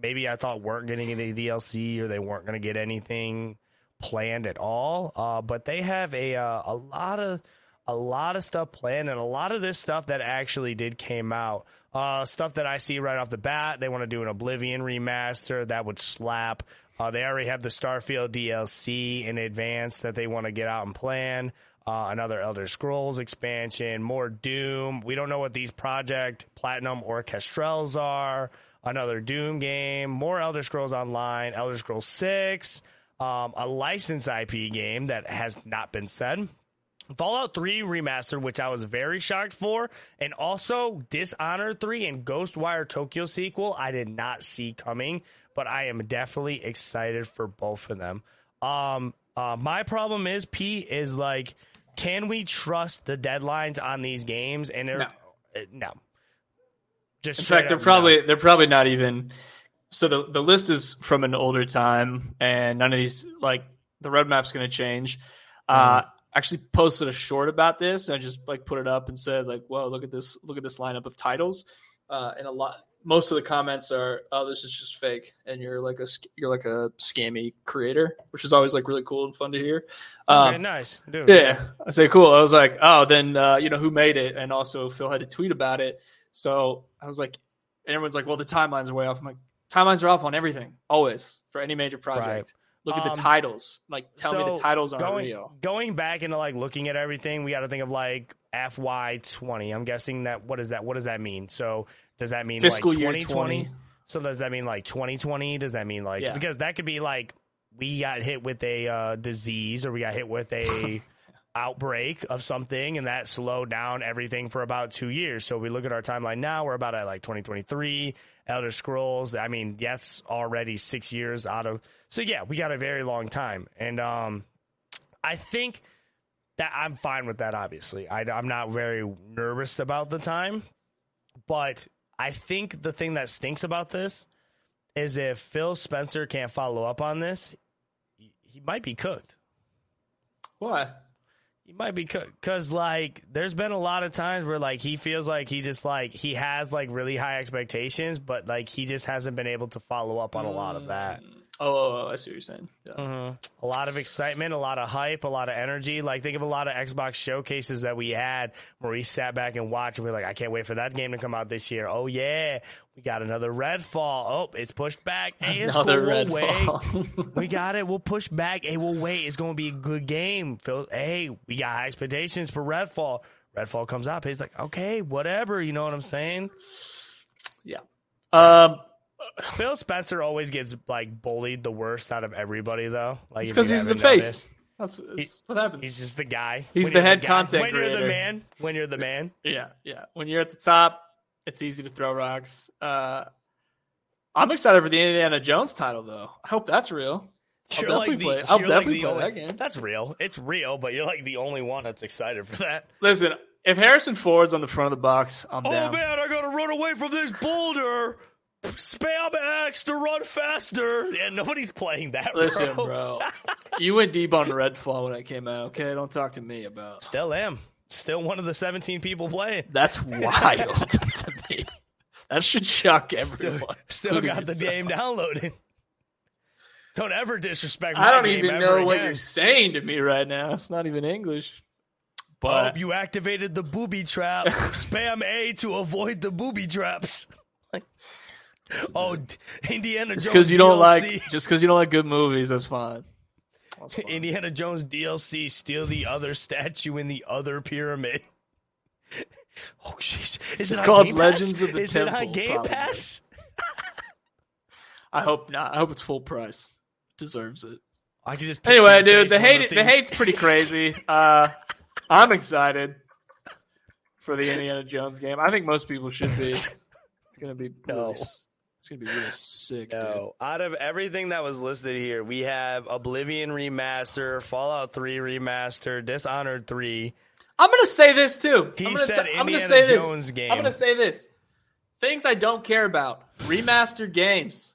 maybe I thought weren't getting any DLC or they weren't going to get anything planned at all, but they have a lot of stuff planned, and a lot of this stuff that actually did came out, stuff that I see right off the bat. They want to do an Oblivion remaster that would slap. They already have the Starfield DLC in advance that they want to get out and plan. Another Elder Scrolls expansion, more Doom. We don't know what these Project Platinum or Kestrels are. Another Doom game, more Elder Scrolls Online, Elder Scrolls 6, a licensed IP game that has not been said. Fallout 3 Remastered, which I was very shocked for, and also Dishonored 3 and Ghostwire Tokyo sequel I did not see coming, but I am definitely excited for both of them. My problem is, Pete, is like, can we trust the deadlines on these games? And no. Just in fact, they're probably not even So the list is from an older time, and none of these, like, the roadmap's going to change. Actually posted a short about this, and I just, like, put it up and said, like, whoa, look at this lineup of titles. And most of the comments are, oh, this is just fake, and you're like a scammy creator, which is always, like, really cool and fun to hear. Okay, nice, dude. Yeah, I say cool. I was like, oh, then who made it? And also Phil had to tweet about it. So I was like, and everyone's like, well, the timelines are way off. I'm like, timelines are off on everything, always, for any major project. Right. Look at the titles. Like, tell me the titles aren't real. Going back into, like, looking at everything, we got to think of, like, FY20. I'm guessing that, what does that mean? So does that mean fiscal year 2020? So does that mean, like, 2020? Does that mean, like, because that could be, like, we got hit with a disease, or we got hit with a outbreak of something, and that slowed down everything for about 2 years. So we look at our timeline now, we're about at, like, 2023. Elder Scrolls, I mean, that's already 6 years out of, so yeah, we got a very long time. And I think that I'm fine with that. Obviously, I'm not very nervous about the time, but I think the thing that stinks about this is if Phil Spencer can't follow up on this, he might be cooked. Why? He might be because, like, there's been a lot of times where, like, he feels like he just, like, he has, like, really high expectations, but, like, he just hasn't been able to follow up on a lot of that. Oh, I see what you're saying. Yeah. Mm-hmm. A lot of excitement, a lot of hype, a lot of energy. Like, think of a lot of Xbox showcases that we had where we sat back and watched, and we were like, I can't wait for that game to come out this year. Oh, yeah. We got another Redfall. Oh, it's pushed back. Hey, it's another cool. Redfall. We got it. We'll push back. Hey, we'll wait. It's going to be a good game. Phil, hey, we got high expectations for Redfall. Redfall comes out. He's like, okay, whatever. You know what I'm saying? Yeah. Phil Spencer always gets, like, bullied the worst out of everybody, though. Like, it's because he's the face. That's what happens. He's just the guy. He's the head content creator. When you're the man. Yeah. When you're at the top, it's easy to throw rocks. I'm excited for the Indiana Jones title, though. I hope that's real. I'll definitely play that game. That's real. It's real, but you're, like, the only one that's excited for that. Listen, if Harrison Ford's on the front of the box, I'm down. Oh, man, I got to run away from this boulder. Spam X to run faster. Yeah, nobody's playing that. Listen, bro. You went deep on Redfall when it came out. Okay, don't talk to me about. Still am. Still one of the 17 people playing. That's wild to me. That should shock everyone. Still got the game downloaded. Don't ever disrespect my game. I don't even know what you're saying to me right now. It's not even English. But you activated the booby trap. Spam A to avoid the booby traps. Like, oh, Indiana Jones DLC. Just because you don't like good movies, that's fine. Indiana Jones DLC, steal the other statue in the other pyramid. Oh, jeez. It's called Legends of the Temple. Is it on Game Pass? I hope not. I hope it's full price. Deserves it. I could just anyway, dude, the hate's pretty crazy. I'm excited for the Indiana Jones game. I think most people should be. It's going to be nice. It's going to be really sick, dude. Out of everything that was listed here, we have Oblivion Remaster, Fallout 3 Remaster, Dishonored 3. I'm going to say this, too. I'm going to say this. Things I don't care about. Remastered games.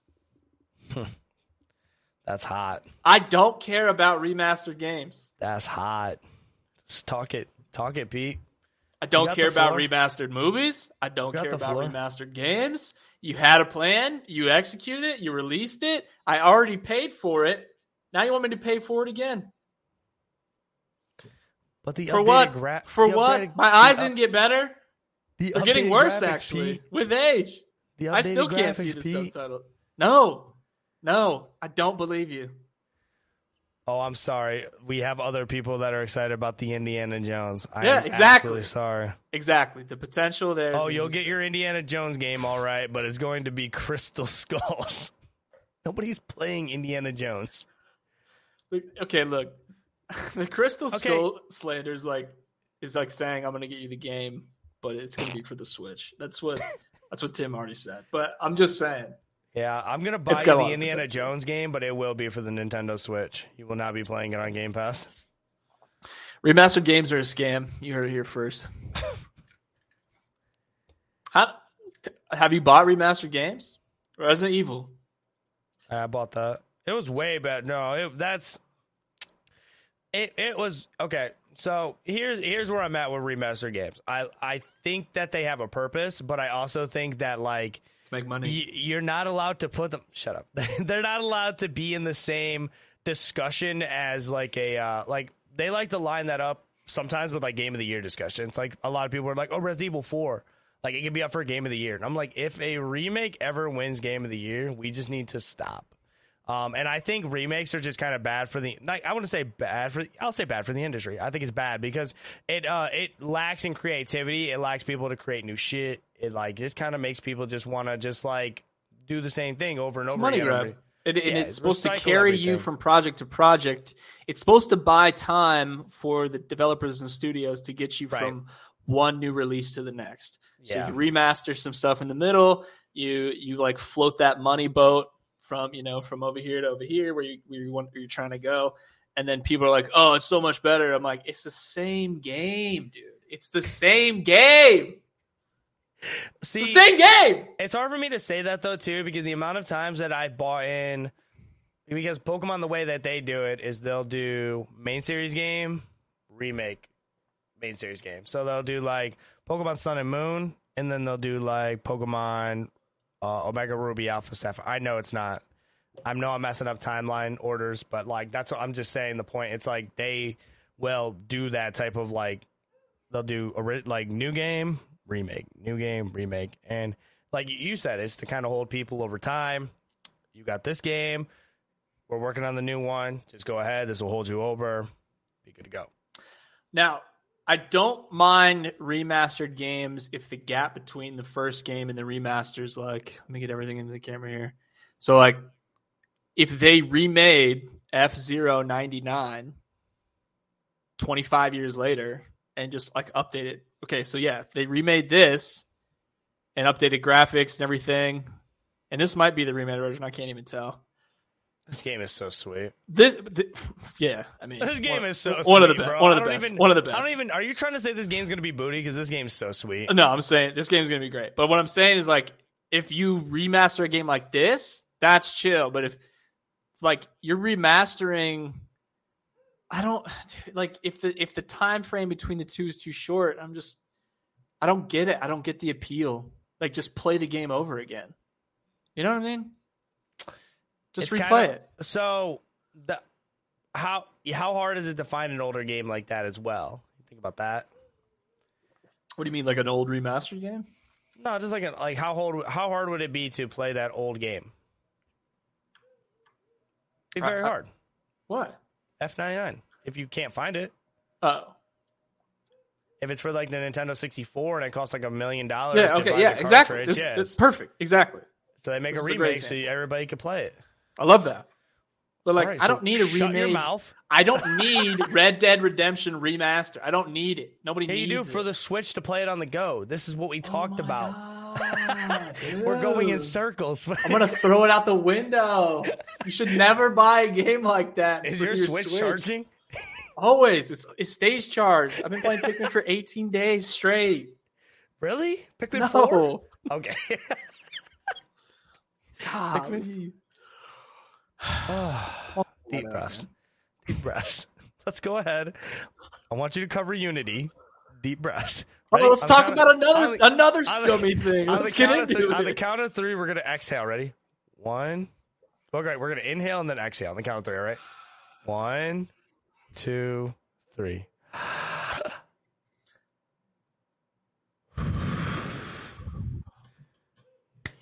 That's hot. I don't care about remastered games. That's hot. Just talk it. Talk it, Pete. I don't care about remastered movies. I don't care about remastered games. You had a plan. You executed it. You released it. I already paid for it. Now you want me to pay for it again? But the for what? My eyes didn't get better. They're getting worse, actually, with age. I still can't see the subtitle. No, I don't believe you. Oh, I'm sorry. We have other people that are excited about the Indiana Jones. Absolutely sorry. Exactly. The potential there. Oh, you'll get your Indiana Jones game, all right, but it's going to be Crystal Skulls. Nobody's playing Indiana Jones. Okay, look. The Crystal Skull slander is like saying, I'm going to get you the game, but it's going to be for the Switch. That's what Tim already said. But I'm just saying. Yeah, I'm going to buy you the Indiana Jones game, but it will be for the Nintendo Switch. You will not be playing it on Game Pass. Remastered games are a scam. You heard it here first. Have you bought remastered games? Resident Evil, I bought that. It was way better. No, it was okay. So here's where I'm at with remastered games. I think that they have a purpose, but I also think that like to make money. You're not allowed to put them. Shut up. They're not allowed to be in the same discussion as like a like they like to line that up sometimes with like game of the year discussion. It's like a lot of people are like, oh, Resident Evil 4. Like, it could be up for game of the year. And I'm like, if a remake ever wins game of the year, we just need to stop. And I think remakes are just kind of bad for the, like, I wouldn't say bad for, I'll say bad for the industry. I think it's bad because it lacks in creativity. It lacks people to create new shit. It like just kind of makes people just want to just like do the same thing over and over money again. Grab. It's supposed to carry everything. You from project to project. It's supposed to buy time for the developers and studios to get you from one new release to the next. So you remaster some stuff in the middle. You like float that money boat from over here to over here where you're trying to go. And then people are like, oh, it's so much better. I'm like, it's the same game, dude. It's the same game. See, it's the same game. It's hard for me to say that though too, because the amount of times that I bought in, because Pokemon, the way that they do it is they'll do main series game, remake, main series game. So they'll do like Pokemon Sun and Moon, and then they'll do like Pokemon Omega Ruby, Alpha Sapphire. I know it's not. I know I'm messing up timeline orders, but like that's what I'm just saying. The point, it's like they will do that type of like they'll do like new game remake, new game remake, and like you said, it's to kind of hold people over time. You got this game. We're working on the new one. Just go ahead. This will hold you over. Be good to go. Now, I don't mind remastered games if the gap between the first game and the remasters, like, let me get everything into the camera here. So, like, if they remade F-099 25 years later and just, like, update it. Okay, so, yeah, if they remade this and updated graphics and everything, and this might be the remade version. I can't even tell. This game is so sweet. This game is so sweet. One of the best. I don't even. Are you trying to say this game's gonna be booty? Because this game's so sweet. No, I'm saying this game's gonna be great. But what I'm saying is like, if you remaster a game like this, that's chill. But if like you're remastering, I don't like if the time frame between the two is too short. I don't get it. I don't get the appeal. Like, just play the game over again. You know what I mean? Just it's replay kinda, it. So, how hard is it to find an older game like that as well? Think about that. What do you mean, like an old remastered game? No, just like how hard would it be to play that old game? It'd be very hard. What? F99. If you can't find it. Oh. If it's for like the Nintendo 64 and it costs like $1 million. Yeah. Okay. Yeah. Exactly. It's perfect. Exactly. So they make a remake so everybody can play it. I love that. But, like, right, I don't need a remake. Shut your mouth. I don't need Red Dead Redemption remaster. I don't need it. Nobody needs it. You do for the Switch to play it on the go. This is what we talked about. God, we're going in circles. I'm going to throw it out the window. You should never buy a game like that. Is your Switch charging? Always. It stays charged. I've been playing Pikmin for 18 days straight. Really? Pikmin 4? Okay. God. Deep breaths. Deep breaths. Let's go ahead. I want you to cover Unity. Deep breaths. Ready? Let's talk about another scummy thing. On the count of three, we're going to exhale. Ready? One. Okay, we're going to inhale and then exhale on the count of three. All right. 1, 2, 3.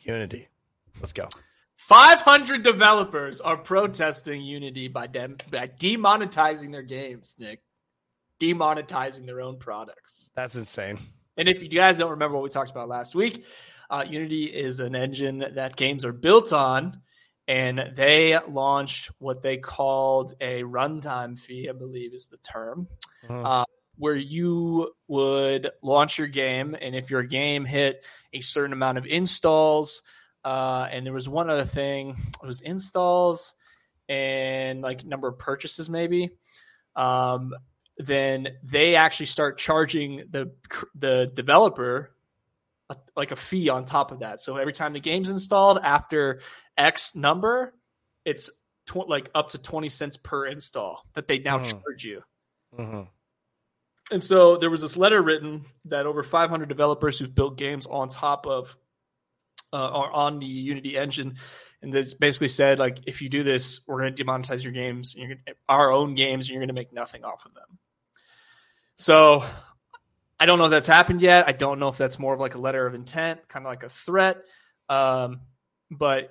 Unity. Let's go. 500 developers are protesting Unity by demonetizing their games, Nick. Demonetizing their own products. That's insane. And if you guys don't remember what we talked about last week, Unity is an engine that games are built on, and they launched what they called a runtime fee, I believe is the term, where you would launch your game, and if your game hit a certain amount of installs, and there was one other thing. It was installs and like number of purchases, maybe. Then they actually start charging the developer like a fee on top of that. So every time the game's installed after X number, it's like up to 20 cents per install that they now charge you. Mm-hmm. And so there was this letter written that over 500 developers who've built games on top of or on the Unity engine. And this basically said, like, if you do this, we're going to demonetize your games, and you're gonna, our own games, and you're going to make nothing off of them. So I don't know if that's happened yet. I don't know if that's more of like a letter of intent, kind of like a threat. But I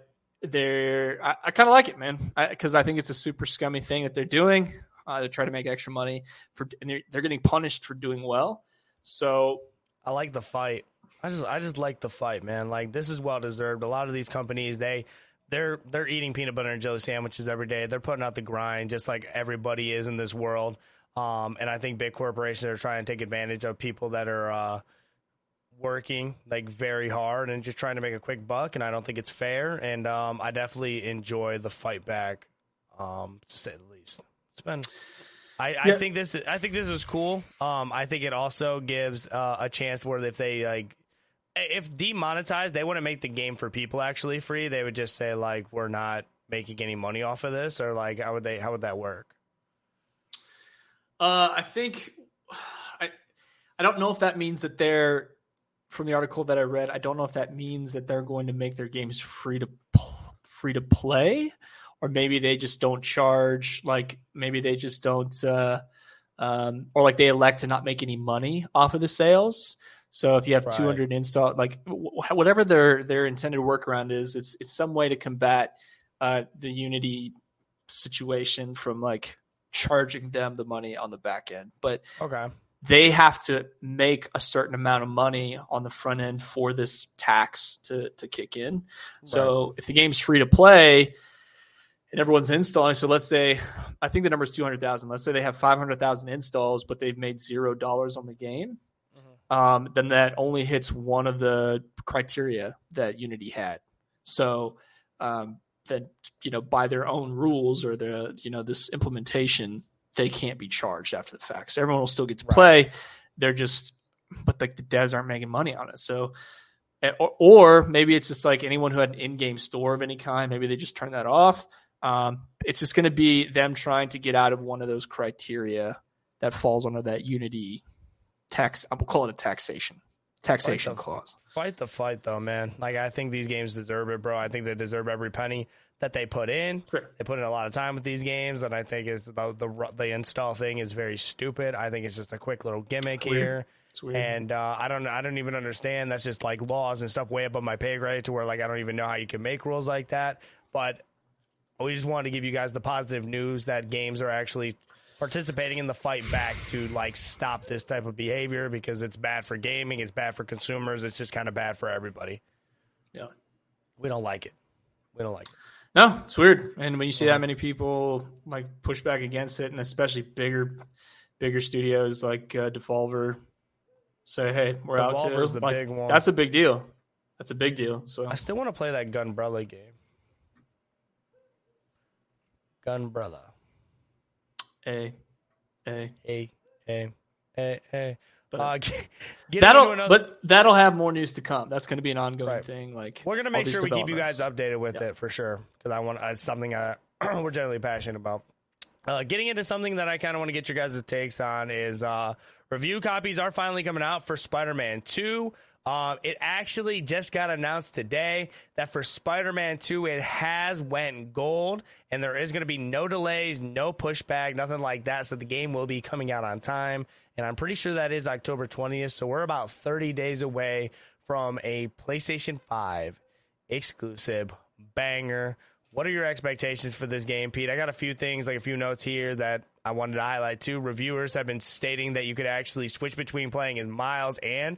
kind of like it, man, because I think it's a super scummy thing that they're doing. They're trying to make extra money, and they're getting punished for doing well. So I like the fight. I just like the fight, man. Like, this is well deserved. A lot of these companies, they're eating peanut butter and jelly sandwiches every day. They're putting out the grind, just like everybody is in this world. And I think big corporations are trying to take advantage of people that are working like very hard and just trying to make a quick buck. And I don't think it's fair. And I definitely enjoy the fight back, to say the least. It's been. I think this is cool. I think it also gives a chance where if they like, if demonetized, they wouldn't make the game for people actually free. They would just say like, we're not making any money off of this, or like, how would that work? I don't know if that means that they're, from the article that I read, I don't know if that means that they're going to make their games free to play, or maybe they just don't charge, like maybe they just don't, or like they elect to not make any money off of the sales. So if you have 200 install, like whatever their intended workaround is, it's some way to combat the Unity situation from like charging them the money on the back end. But okay, they have to make a certain amount of money on the front end for this tax to kick in. Right. So if the game's free to play and everyone's installing, so let's say, I think the number is 200,000. Let's say they have 500,000 installs, but they've made $0 on the game. Mm-hmm. Then that only hits one of the criteria that Unity had. So that, you know, by their own rules or the, you know, this implementation, they can't be charged after the fact. So everyone will still get to play. Right. They're just, but like the devs aren't making money on it. So, or maybe it's just like anyone who had an in-game store of any kind, maybe they just turn that off. It's just going to be them trying to get out of one of those criteria that falls under that Unity tax. I'll call it a taxation clause. Fight the fight, though, man. Like, I think these games deserve it, bro. I think they deserve every penny that they put in. Sure. They put in a lot of time with these games, and I think it's the install thing is very stupid. I think it's just a quick little gimmick here. It's weird. And I don't even understand. That's just like laws and stuff way above my pay grade to where like I don't even know how you can make rules like that. But we just wanted to give you guys the positive news that games are actually participating in the fight back to like stop this type of behavior, because it's bad for gaming, it's bad for consumers, it's just kind of bad for everybody. Yeah, we don't like it. No, it's weird. And when you see that many people like push back against it, and especially bigger studios like Devolver say, "Hey, we're out too." The like, big one. That's a big deal. So I still want to play that Gunbrella game. Gunbrella. But that'll have more news to come. That's going to be an ongoing thing. Like, we're going to make sure we keep you guys updated with it for sure, because it's something we're generally passionate about. Getting into something that I kind of want to get your guys' takes on is review copies are finally coming out for Spider-Man 2. It actually just got announced today that for Spider-Man 2, it has went gold, and there is going to be no delays, no pushback, nothing like that. So the game will be coming out on time, and I'm pretty sure that is October 20th. So we're about 30 days away from a PlayStation 5 exclusive banger. What are your expectations for this game, Pete? I got a few things, like a few notes here that I wanted to highlight too. Reviewers have been stating that you could actually switch between playing as Miles and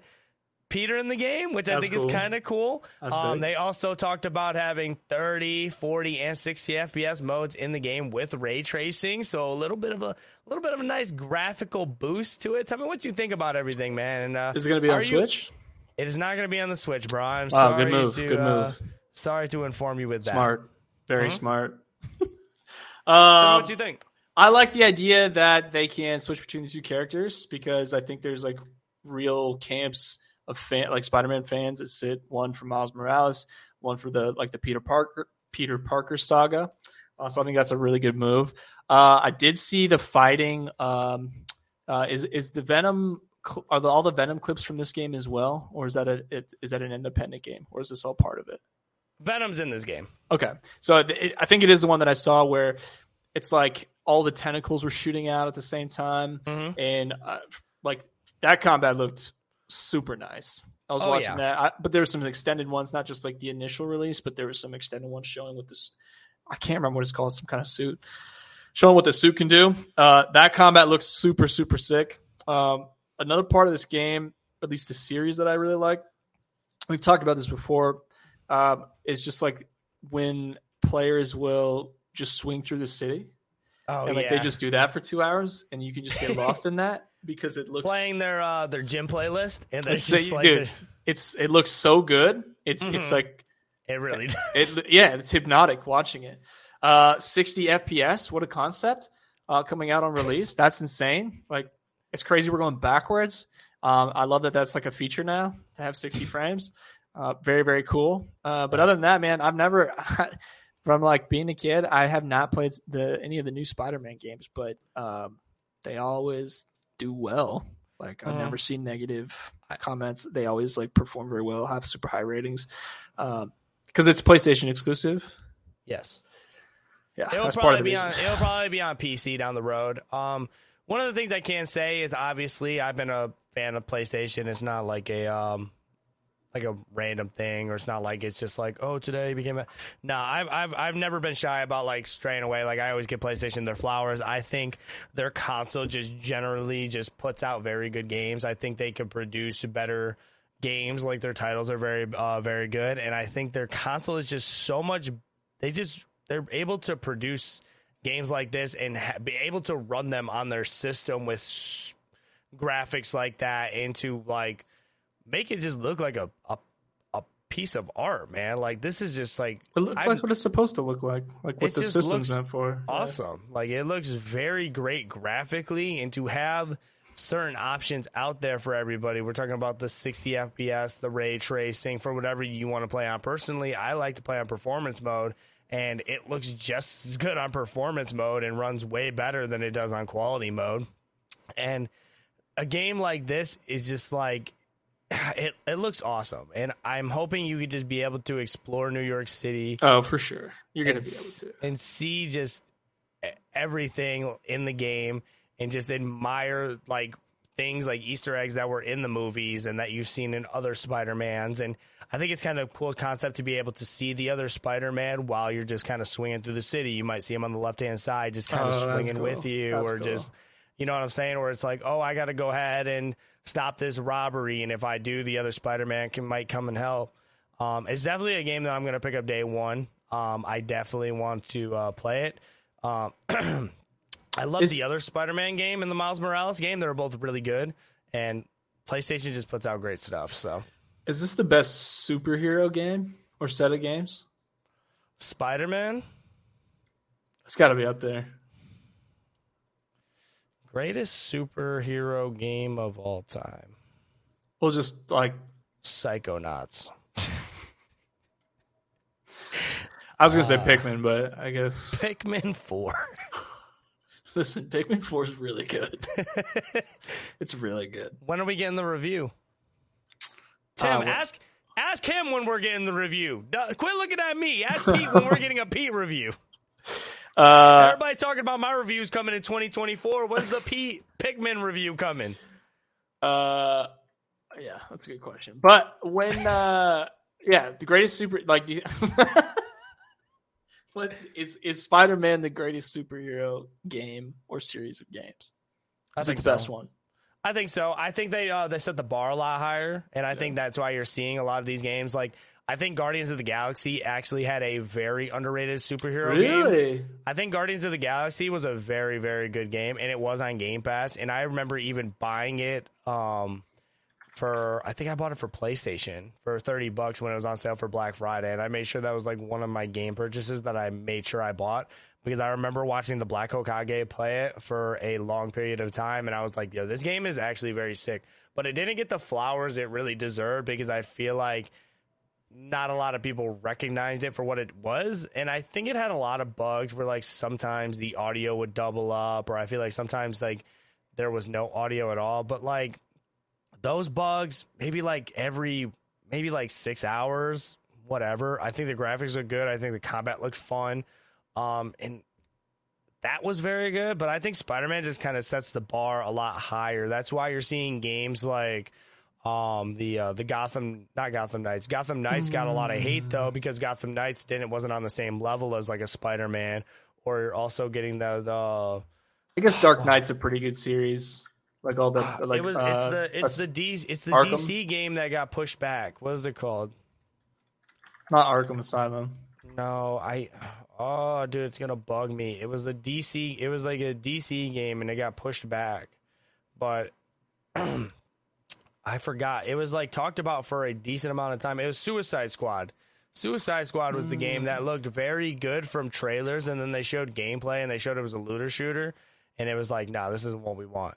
Peter in the game, which I think is kind of cool. They also talked about having 30, 40, and 60 FPS modes in the game with ray tracing, so a little bit of a nice graphical boost to it. Tell me what you think about everything, man. And is it going to be on Switch? It is not going to be on the Switch, bro. I'm sorry. Good move. Sorry to inform you with that. Smart, very smart. What do you think? I like the idea that they can switch between the two characters, because I think there's like real camps of fan, like Spider-Man fans that sit one for Miles Morales, one for the Peter Parker saga. So I think that's a really good move. I did see the fighting. Is the Venom? Are all the Venom clips from this game as well, or is that an independent game, or is this all part of it? Venom's in this game. Okay, so I think it is the one that I saw where it's like all the tentacles were shooting out at the same time, mm-hmm. and like that combat looked super nice. I was watching that, but there were some extended ones, not just like the initial release, but there were some extended ones showing with this. I can't remember what it's called, some kind of suit, showing what the suit can do. That combat looks super, super sick. Another part of this game, at least the series that I really like, we've talked about this before, is just like when players will just swing through the city. Oh, and like they just do that for 2 hours, and you can just get lost in that because it looks playing their gym playlist, and it's just like, dude, it looks so good. It's mm-hmm. it's like it really does. It's hypnotic watching it. 60 FPS, what a concept! Coming out on release, that's insane. Like it's crazy. We're going backwards. I love that. That's like a feature now to have 60 frames. Very very cool. But other than that, man, I've never. From like being a kid, I have not played any of the new Spider-Man games, but they always do well. Like I've never seen negative comments. They always like perform very well, have super high ratings, because it's PlayStation exclusive. Yes, yeah, that's part of the reason. It'll probably be on PC down the road. One of the things I can say is obviously I've been a fan of PlayStation. It's not like a random thing, or it's not like it's just like, oh, today you became a... No, I've never been shy about like straying away. Like I always give PlayStation their flowers. I think their console just generally just puts out very good games. I think they could produce better games. Like their titles are very, very good. And I think their console is just so much... They're able to produce games like this and be able to run them on their system with graphics like that into like... Make it just look like a piece of art, man. Like this is just like it looks like what it's supposed to look like. Like what the system's meant for. Awesome. Yeah. Like it looks very great graphically, and to have certain options out there for everybody. We're talking about the 60 FPS, the ray tracing for whatever you want to play on. Personally, I like to play on performance mode, and it looks just as good on performance mode and runs way better than it does on quality mode. And a game like this is just like it looks awesome, and I'm hoping you could just be able to explore New York City. Oh, for sure. You're going to be able to. And see just everything in the game and just admire like things like Easter eggs that were in the movies and that you've seen in other Spider-Mans. And I think it's kind of a cool concept to be able to see the other Spider-Man while you're just kind of swinging through the city. You might see him on the left-hand side just kind of swinging with you just... You know what I'm saying? Where it's like, oh, I got to go ahead and stop this robbery. And if I do, the other Spider-Man might come and help. It's definitely a game that I'm going to pick up day one. I definitely want to play it. I love the other Spider-Man game and the Miles Morales game. They're both really good. And PlayStation just puts out great stuff. So, is this the best superhero game or set of games? Spider-Man? It's got to be up there. Greatest superhero game of all time. Well, just like Psychonauts. I was going to say Pikmin, but I guess... Pikmin 4. Listen, Pikmin 4 is really good. It's really good. When are we getting the review? Tim, ask him when we're getting the review. Quit looking at me. Ask Pete when we're getting a Pete review. Everybody's talking about my reviews coming in 2024. When's the Pikmin review coming? Yeah, that's a good question. But when, the greatest super like, what is Spider-Man the greatest superhero game or series of games? I think it's the best one. I think so. I think they set the bar a lot higher, and I think that's why you're seeing a lot of these games like. I think Guardians of the Galaxy actually had a very underrated superhero game. Really? I think Guardians of the Galaxy was a very, very good game, and it was on Game Pass. And I remember even buying it I bought it for PlayStation for $30 when it was on sale for Black Friday. And I made sure that was like one of my game purchases that I made sure I bought because I remember watching the Black Hokage play it for a long period of time. And I was like, yo, this game is actually very sick. But it didn't get the flowers it really deserved because I feel like not a lot of people recognized it for what it was. And I think it had a lot of bugs where, like, sometimes the audio would double up, or I feel like sometimes, like, there was no audio at all. But, like, those bugs, maybe, like, every, maybe, like, 6 hours, whatever. I think the graphics are good. I think the combat looked fun. And that was very good. But I think Spider-Man just kind of sets the bar a lot higher. That's why you're seeing games like... the Gotham Knights got a lot of hate, though, because Gotham Knights wasn't on the same level as like a Spider-Man, or you're also getting the I guess Dark Knight's a pretty good series. Like all the like it was, it's the DC game that got pushed back. What is it called? Not Arkham Asylum. No, dude, it's gonna bug me. It was a DC game and it got pushed back, but. I forgot. It was like talked about for a decent amount of time. It was Suicide Squad. Suicide Squad was the game that looked very good from trailers, and then they showed gameplay, and they showed it was a looter shooter, and it was like, nah, this isn't what we want.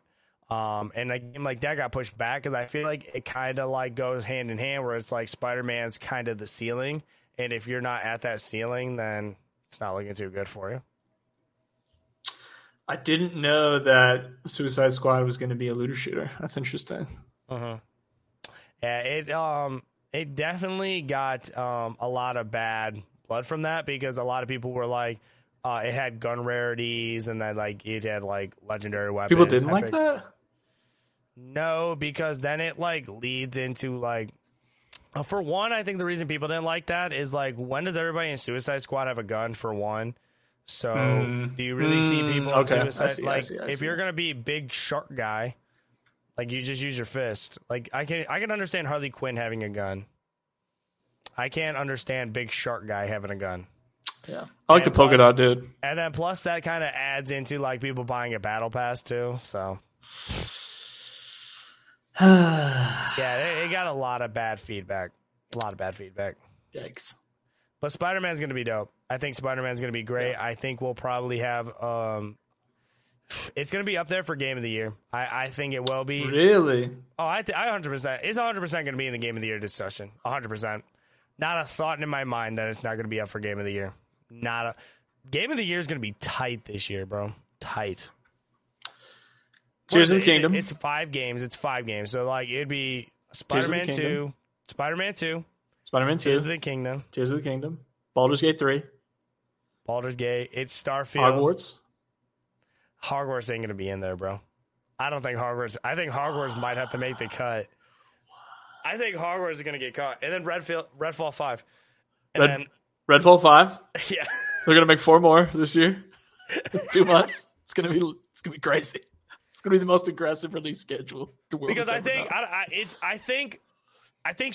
And a game like that got pushed back, because I feel like it kind of like goes hand in hand, where it's like Spider-Man's kind of the ceiling, and if you're not at that ceiling, then it's not looking too good for you. I didn't know that Suicide Squad was going to be a looter shooter. That's interesting. Yeah, it definitely got a lot of bad blood from that, because a lot of people were like, it had gun rarities and that, like, it had like legendary weapons. People didn't like that? No, because then it like leads into like, for one, I think the reason people didn't like that is like, when does everybody in Suicide Squad have a gun, for one? So do you really see people in Suicide? I see. If you're gonna be a big shark guy, like, you just use your fist. Like, I can understand Harley Quinn having a gun. I can't understand big shark guy having a gun. Yeah. I like the polka dot dude. And then plus that kind of adds into, like, people buying a battle pass, too. So, yeah, it got a lot of bad feedback. A lot of bad feedback. Yikes. But Spider-Man's going to be dope. I think Spider-Man's going to be great. Yeah. I think we'll probably have... it's going to be up there for Game of the Year. I think it will be. Really? Oh, I 100%. It's 100% going to be in the Game of the Year discussion. 100%. Not a thought in my mind that it's not going to be up for Game of the Year. Game of the Year is going to be tight this year, bro. Tight. Tears of the Kingdom. It's 5 games. So, like, it'd be Spider-Man 2. Spider-Man 2. Tears of the Kingdom. Baldur's Gate 3. It's Starfield. Hogwarts ain't gonna be in there, bro. I don't think Hogwarts. I think Hogwarts might have to make the cut. I think Hogwarts is gonna get caught, and then Redfall 5, and then Redfall 5. Yeah, they're gonna make 4 more this year. 2 months. It's gonna be crazy. It's gonna be the most aggressive release schedule the world has ever done. Because I think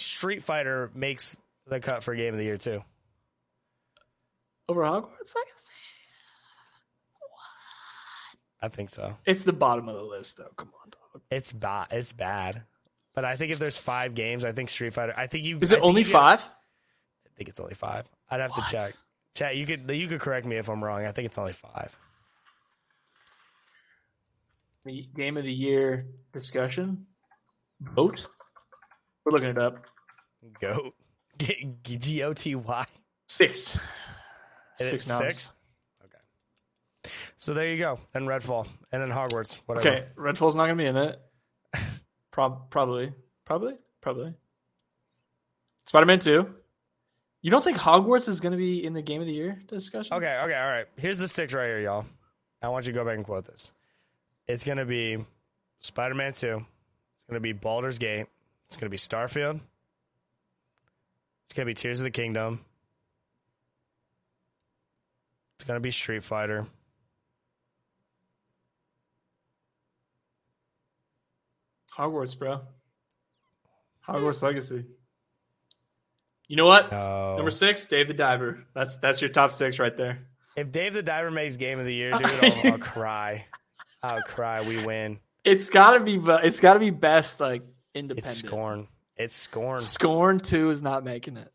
Street Fighter makes the cut for Game of the Year too. Over Hogwarts, I guess. I think so. It's the bottom of the list, though. Come on, dog. It's bad. But I think if there's 5 games, I think Street Fighter. I think you. Is it only 5? I think it's only 5. I'd have to check. Chat, you could correct me if I'm wrong. I think it's only 5. The Game of the Year discussion. Goat. We're looking it up. Goat. GOTY. 6. Is 6 now. 6? So there you go. And Redfall. And then Hogwarts. Whatever. Okay. Redfall's not going to be in it. Probably. Spider-Man 2. You don't think Hogwarts is going to be in the Game of the Year discussion? Okay. All right. Here's the 6 right here, y'all. I want you to go back and quote this. It's going to be Spider-Man 2. It's going to be Baldur's Gate. It's going to be Starfield. It's going to be Tears of the Kingdom. It's going to be Street Fighter. Hogwarts, bro. Hogwarts Legacy. You know what? No. Number 6, Dave the Diver. That's your top 6 right there. If Dave the Diver makes Game of the Year, dude, I'll cry. I'll cry. We win. It's gotta be best, like, independent. It's Scorn. Scorn 2 is not making it.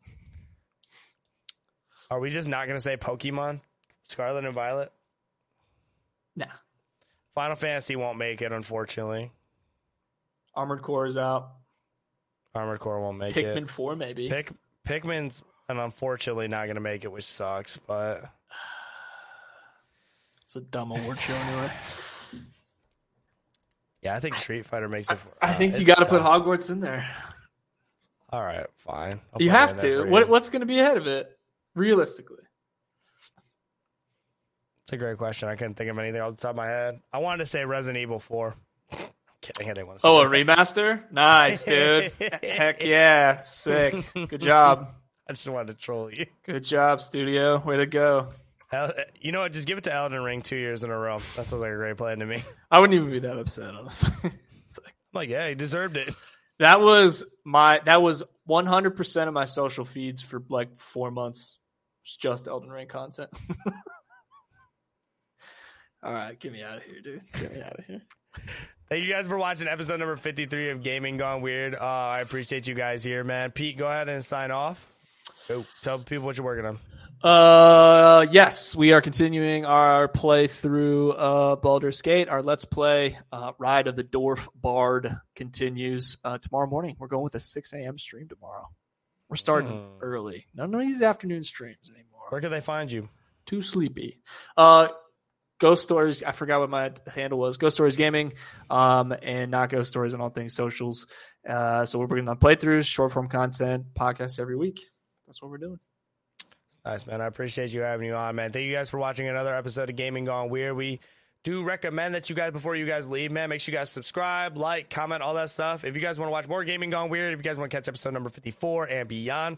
Are we just not gonna say Pokemon? Scarlet and Violet? Nah. Final Fantasy won't make it, unfortunately. Armored Core is out. Armored Core won't make it. Pikmin 4, maybe. Pick Pikmin's unfortunately not going to make it, which sucks, but... It's a dumb award show anyway. Yeah, I think Street Fighter makes it. I think you got to put Hogwarts in there. All right, fine. You have to. What's going to be ahead of it, realistically? It's a great question. I couldn't think of anything off the top of my head. I wanted to say Resident Evil 4. Kidding, I didn't want to say that. A remaster? Nice, dude. Heck yeah. Sick. Good job. I just wanted to troll you. Good job, studio. Way to go. You know what? Just give it to Elden Ring 2 years in a row. That sounds like a great plan to me. I wouldn't even be that upset, honestly. I'm like, yeah, he deserved it. That was 100% of my social feeds for like 4 months. It's just Elden Ring content. All right, get me out of here, dude. Get me out of here. Thank you guys for watching episode number 53 of Gaming Gone Weird. I appreciate you guys here, man. Pete, go ahead and sign off. Go tell people what you're working on. Yes, we are continuing our playthrough Baldur's Gate. Our Let's Play Ride of the Dwarf Bard continues tomorrow morning. We're going with a 6 a.m. stream tomorrow. We're starting early. None of these afternoon streams anymore. Where can they find you? Too sleepy. Ghost Stories. I forgot what my handle was. Ghost Stories Gaming, and Not Ghost Stories on all things socials. So we're bringing on playthroughs, short form content, podcasts every week. That's what we're doing. Nice, man. I appreciate you having you on, man. Thank you guys for watching another episode of Gaming Gone Weird. We do recommend that you guys, before you guys leave, man, make sure you guys subscribe, like, comment, all that stuff. If you guys want to watch more Gaming Gone Weird, if you guys want to catch episode number 54 and beyond,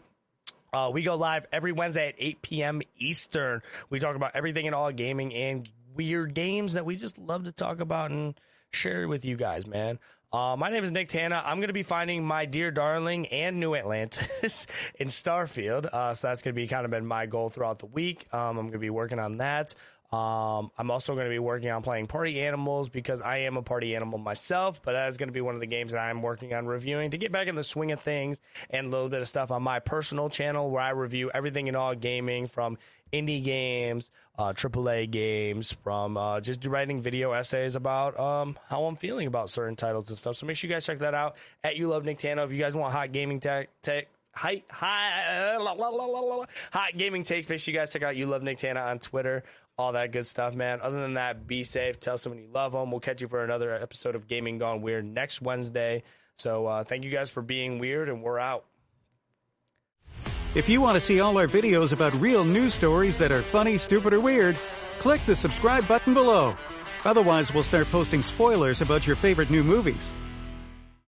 we go live every Wednesday at 8 p.m. Eastern. We talk about everything and all gaming and weird games that we just love to talk about and share with you guys, man. My name is Nick Tana. I'm going to be finding my dear darling and New Atlantis in Starfield. So that's going to be kind of been my goal throughout the week. I'm going to be working on that. I'm also going to be working on playing Party Animals because I am a party animal myself, but that is going to be one of the games that I'm working on reviewing to get back in the swing of things, and a little bit of stuff on my personal channel where I review everything and all gaming, from indie games, AAA games, from just writing video essays about how I'm feeling about certain titles and stuff. So make sure you guys check that out at You Love Nick Tano. If you guys want hot gaming tech hot gaming takes, make sure you guys check out You Love Nick Tana on Twitter. All that good stuff, man. Other than that, be safe. Tell someone you love them. We'll catch you for another episode of Gaming Gone Weird next Wednesday. So thank you guys for being weird, and we're out. If you want to see all our videos about real news stories that are funny, stupid, or weird, click the subscribe button below. Otherwise, we'll start posting spoilers about your favorite new movies.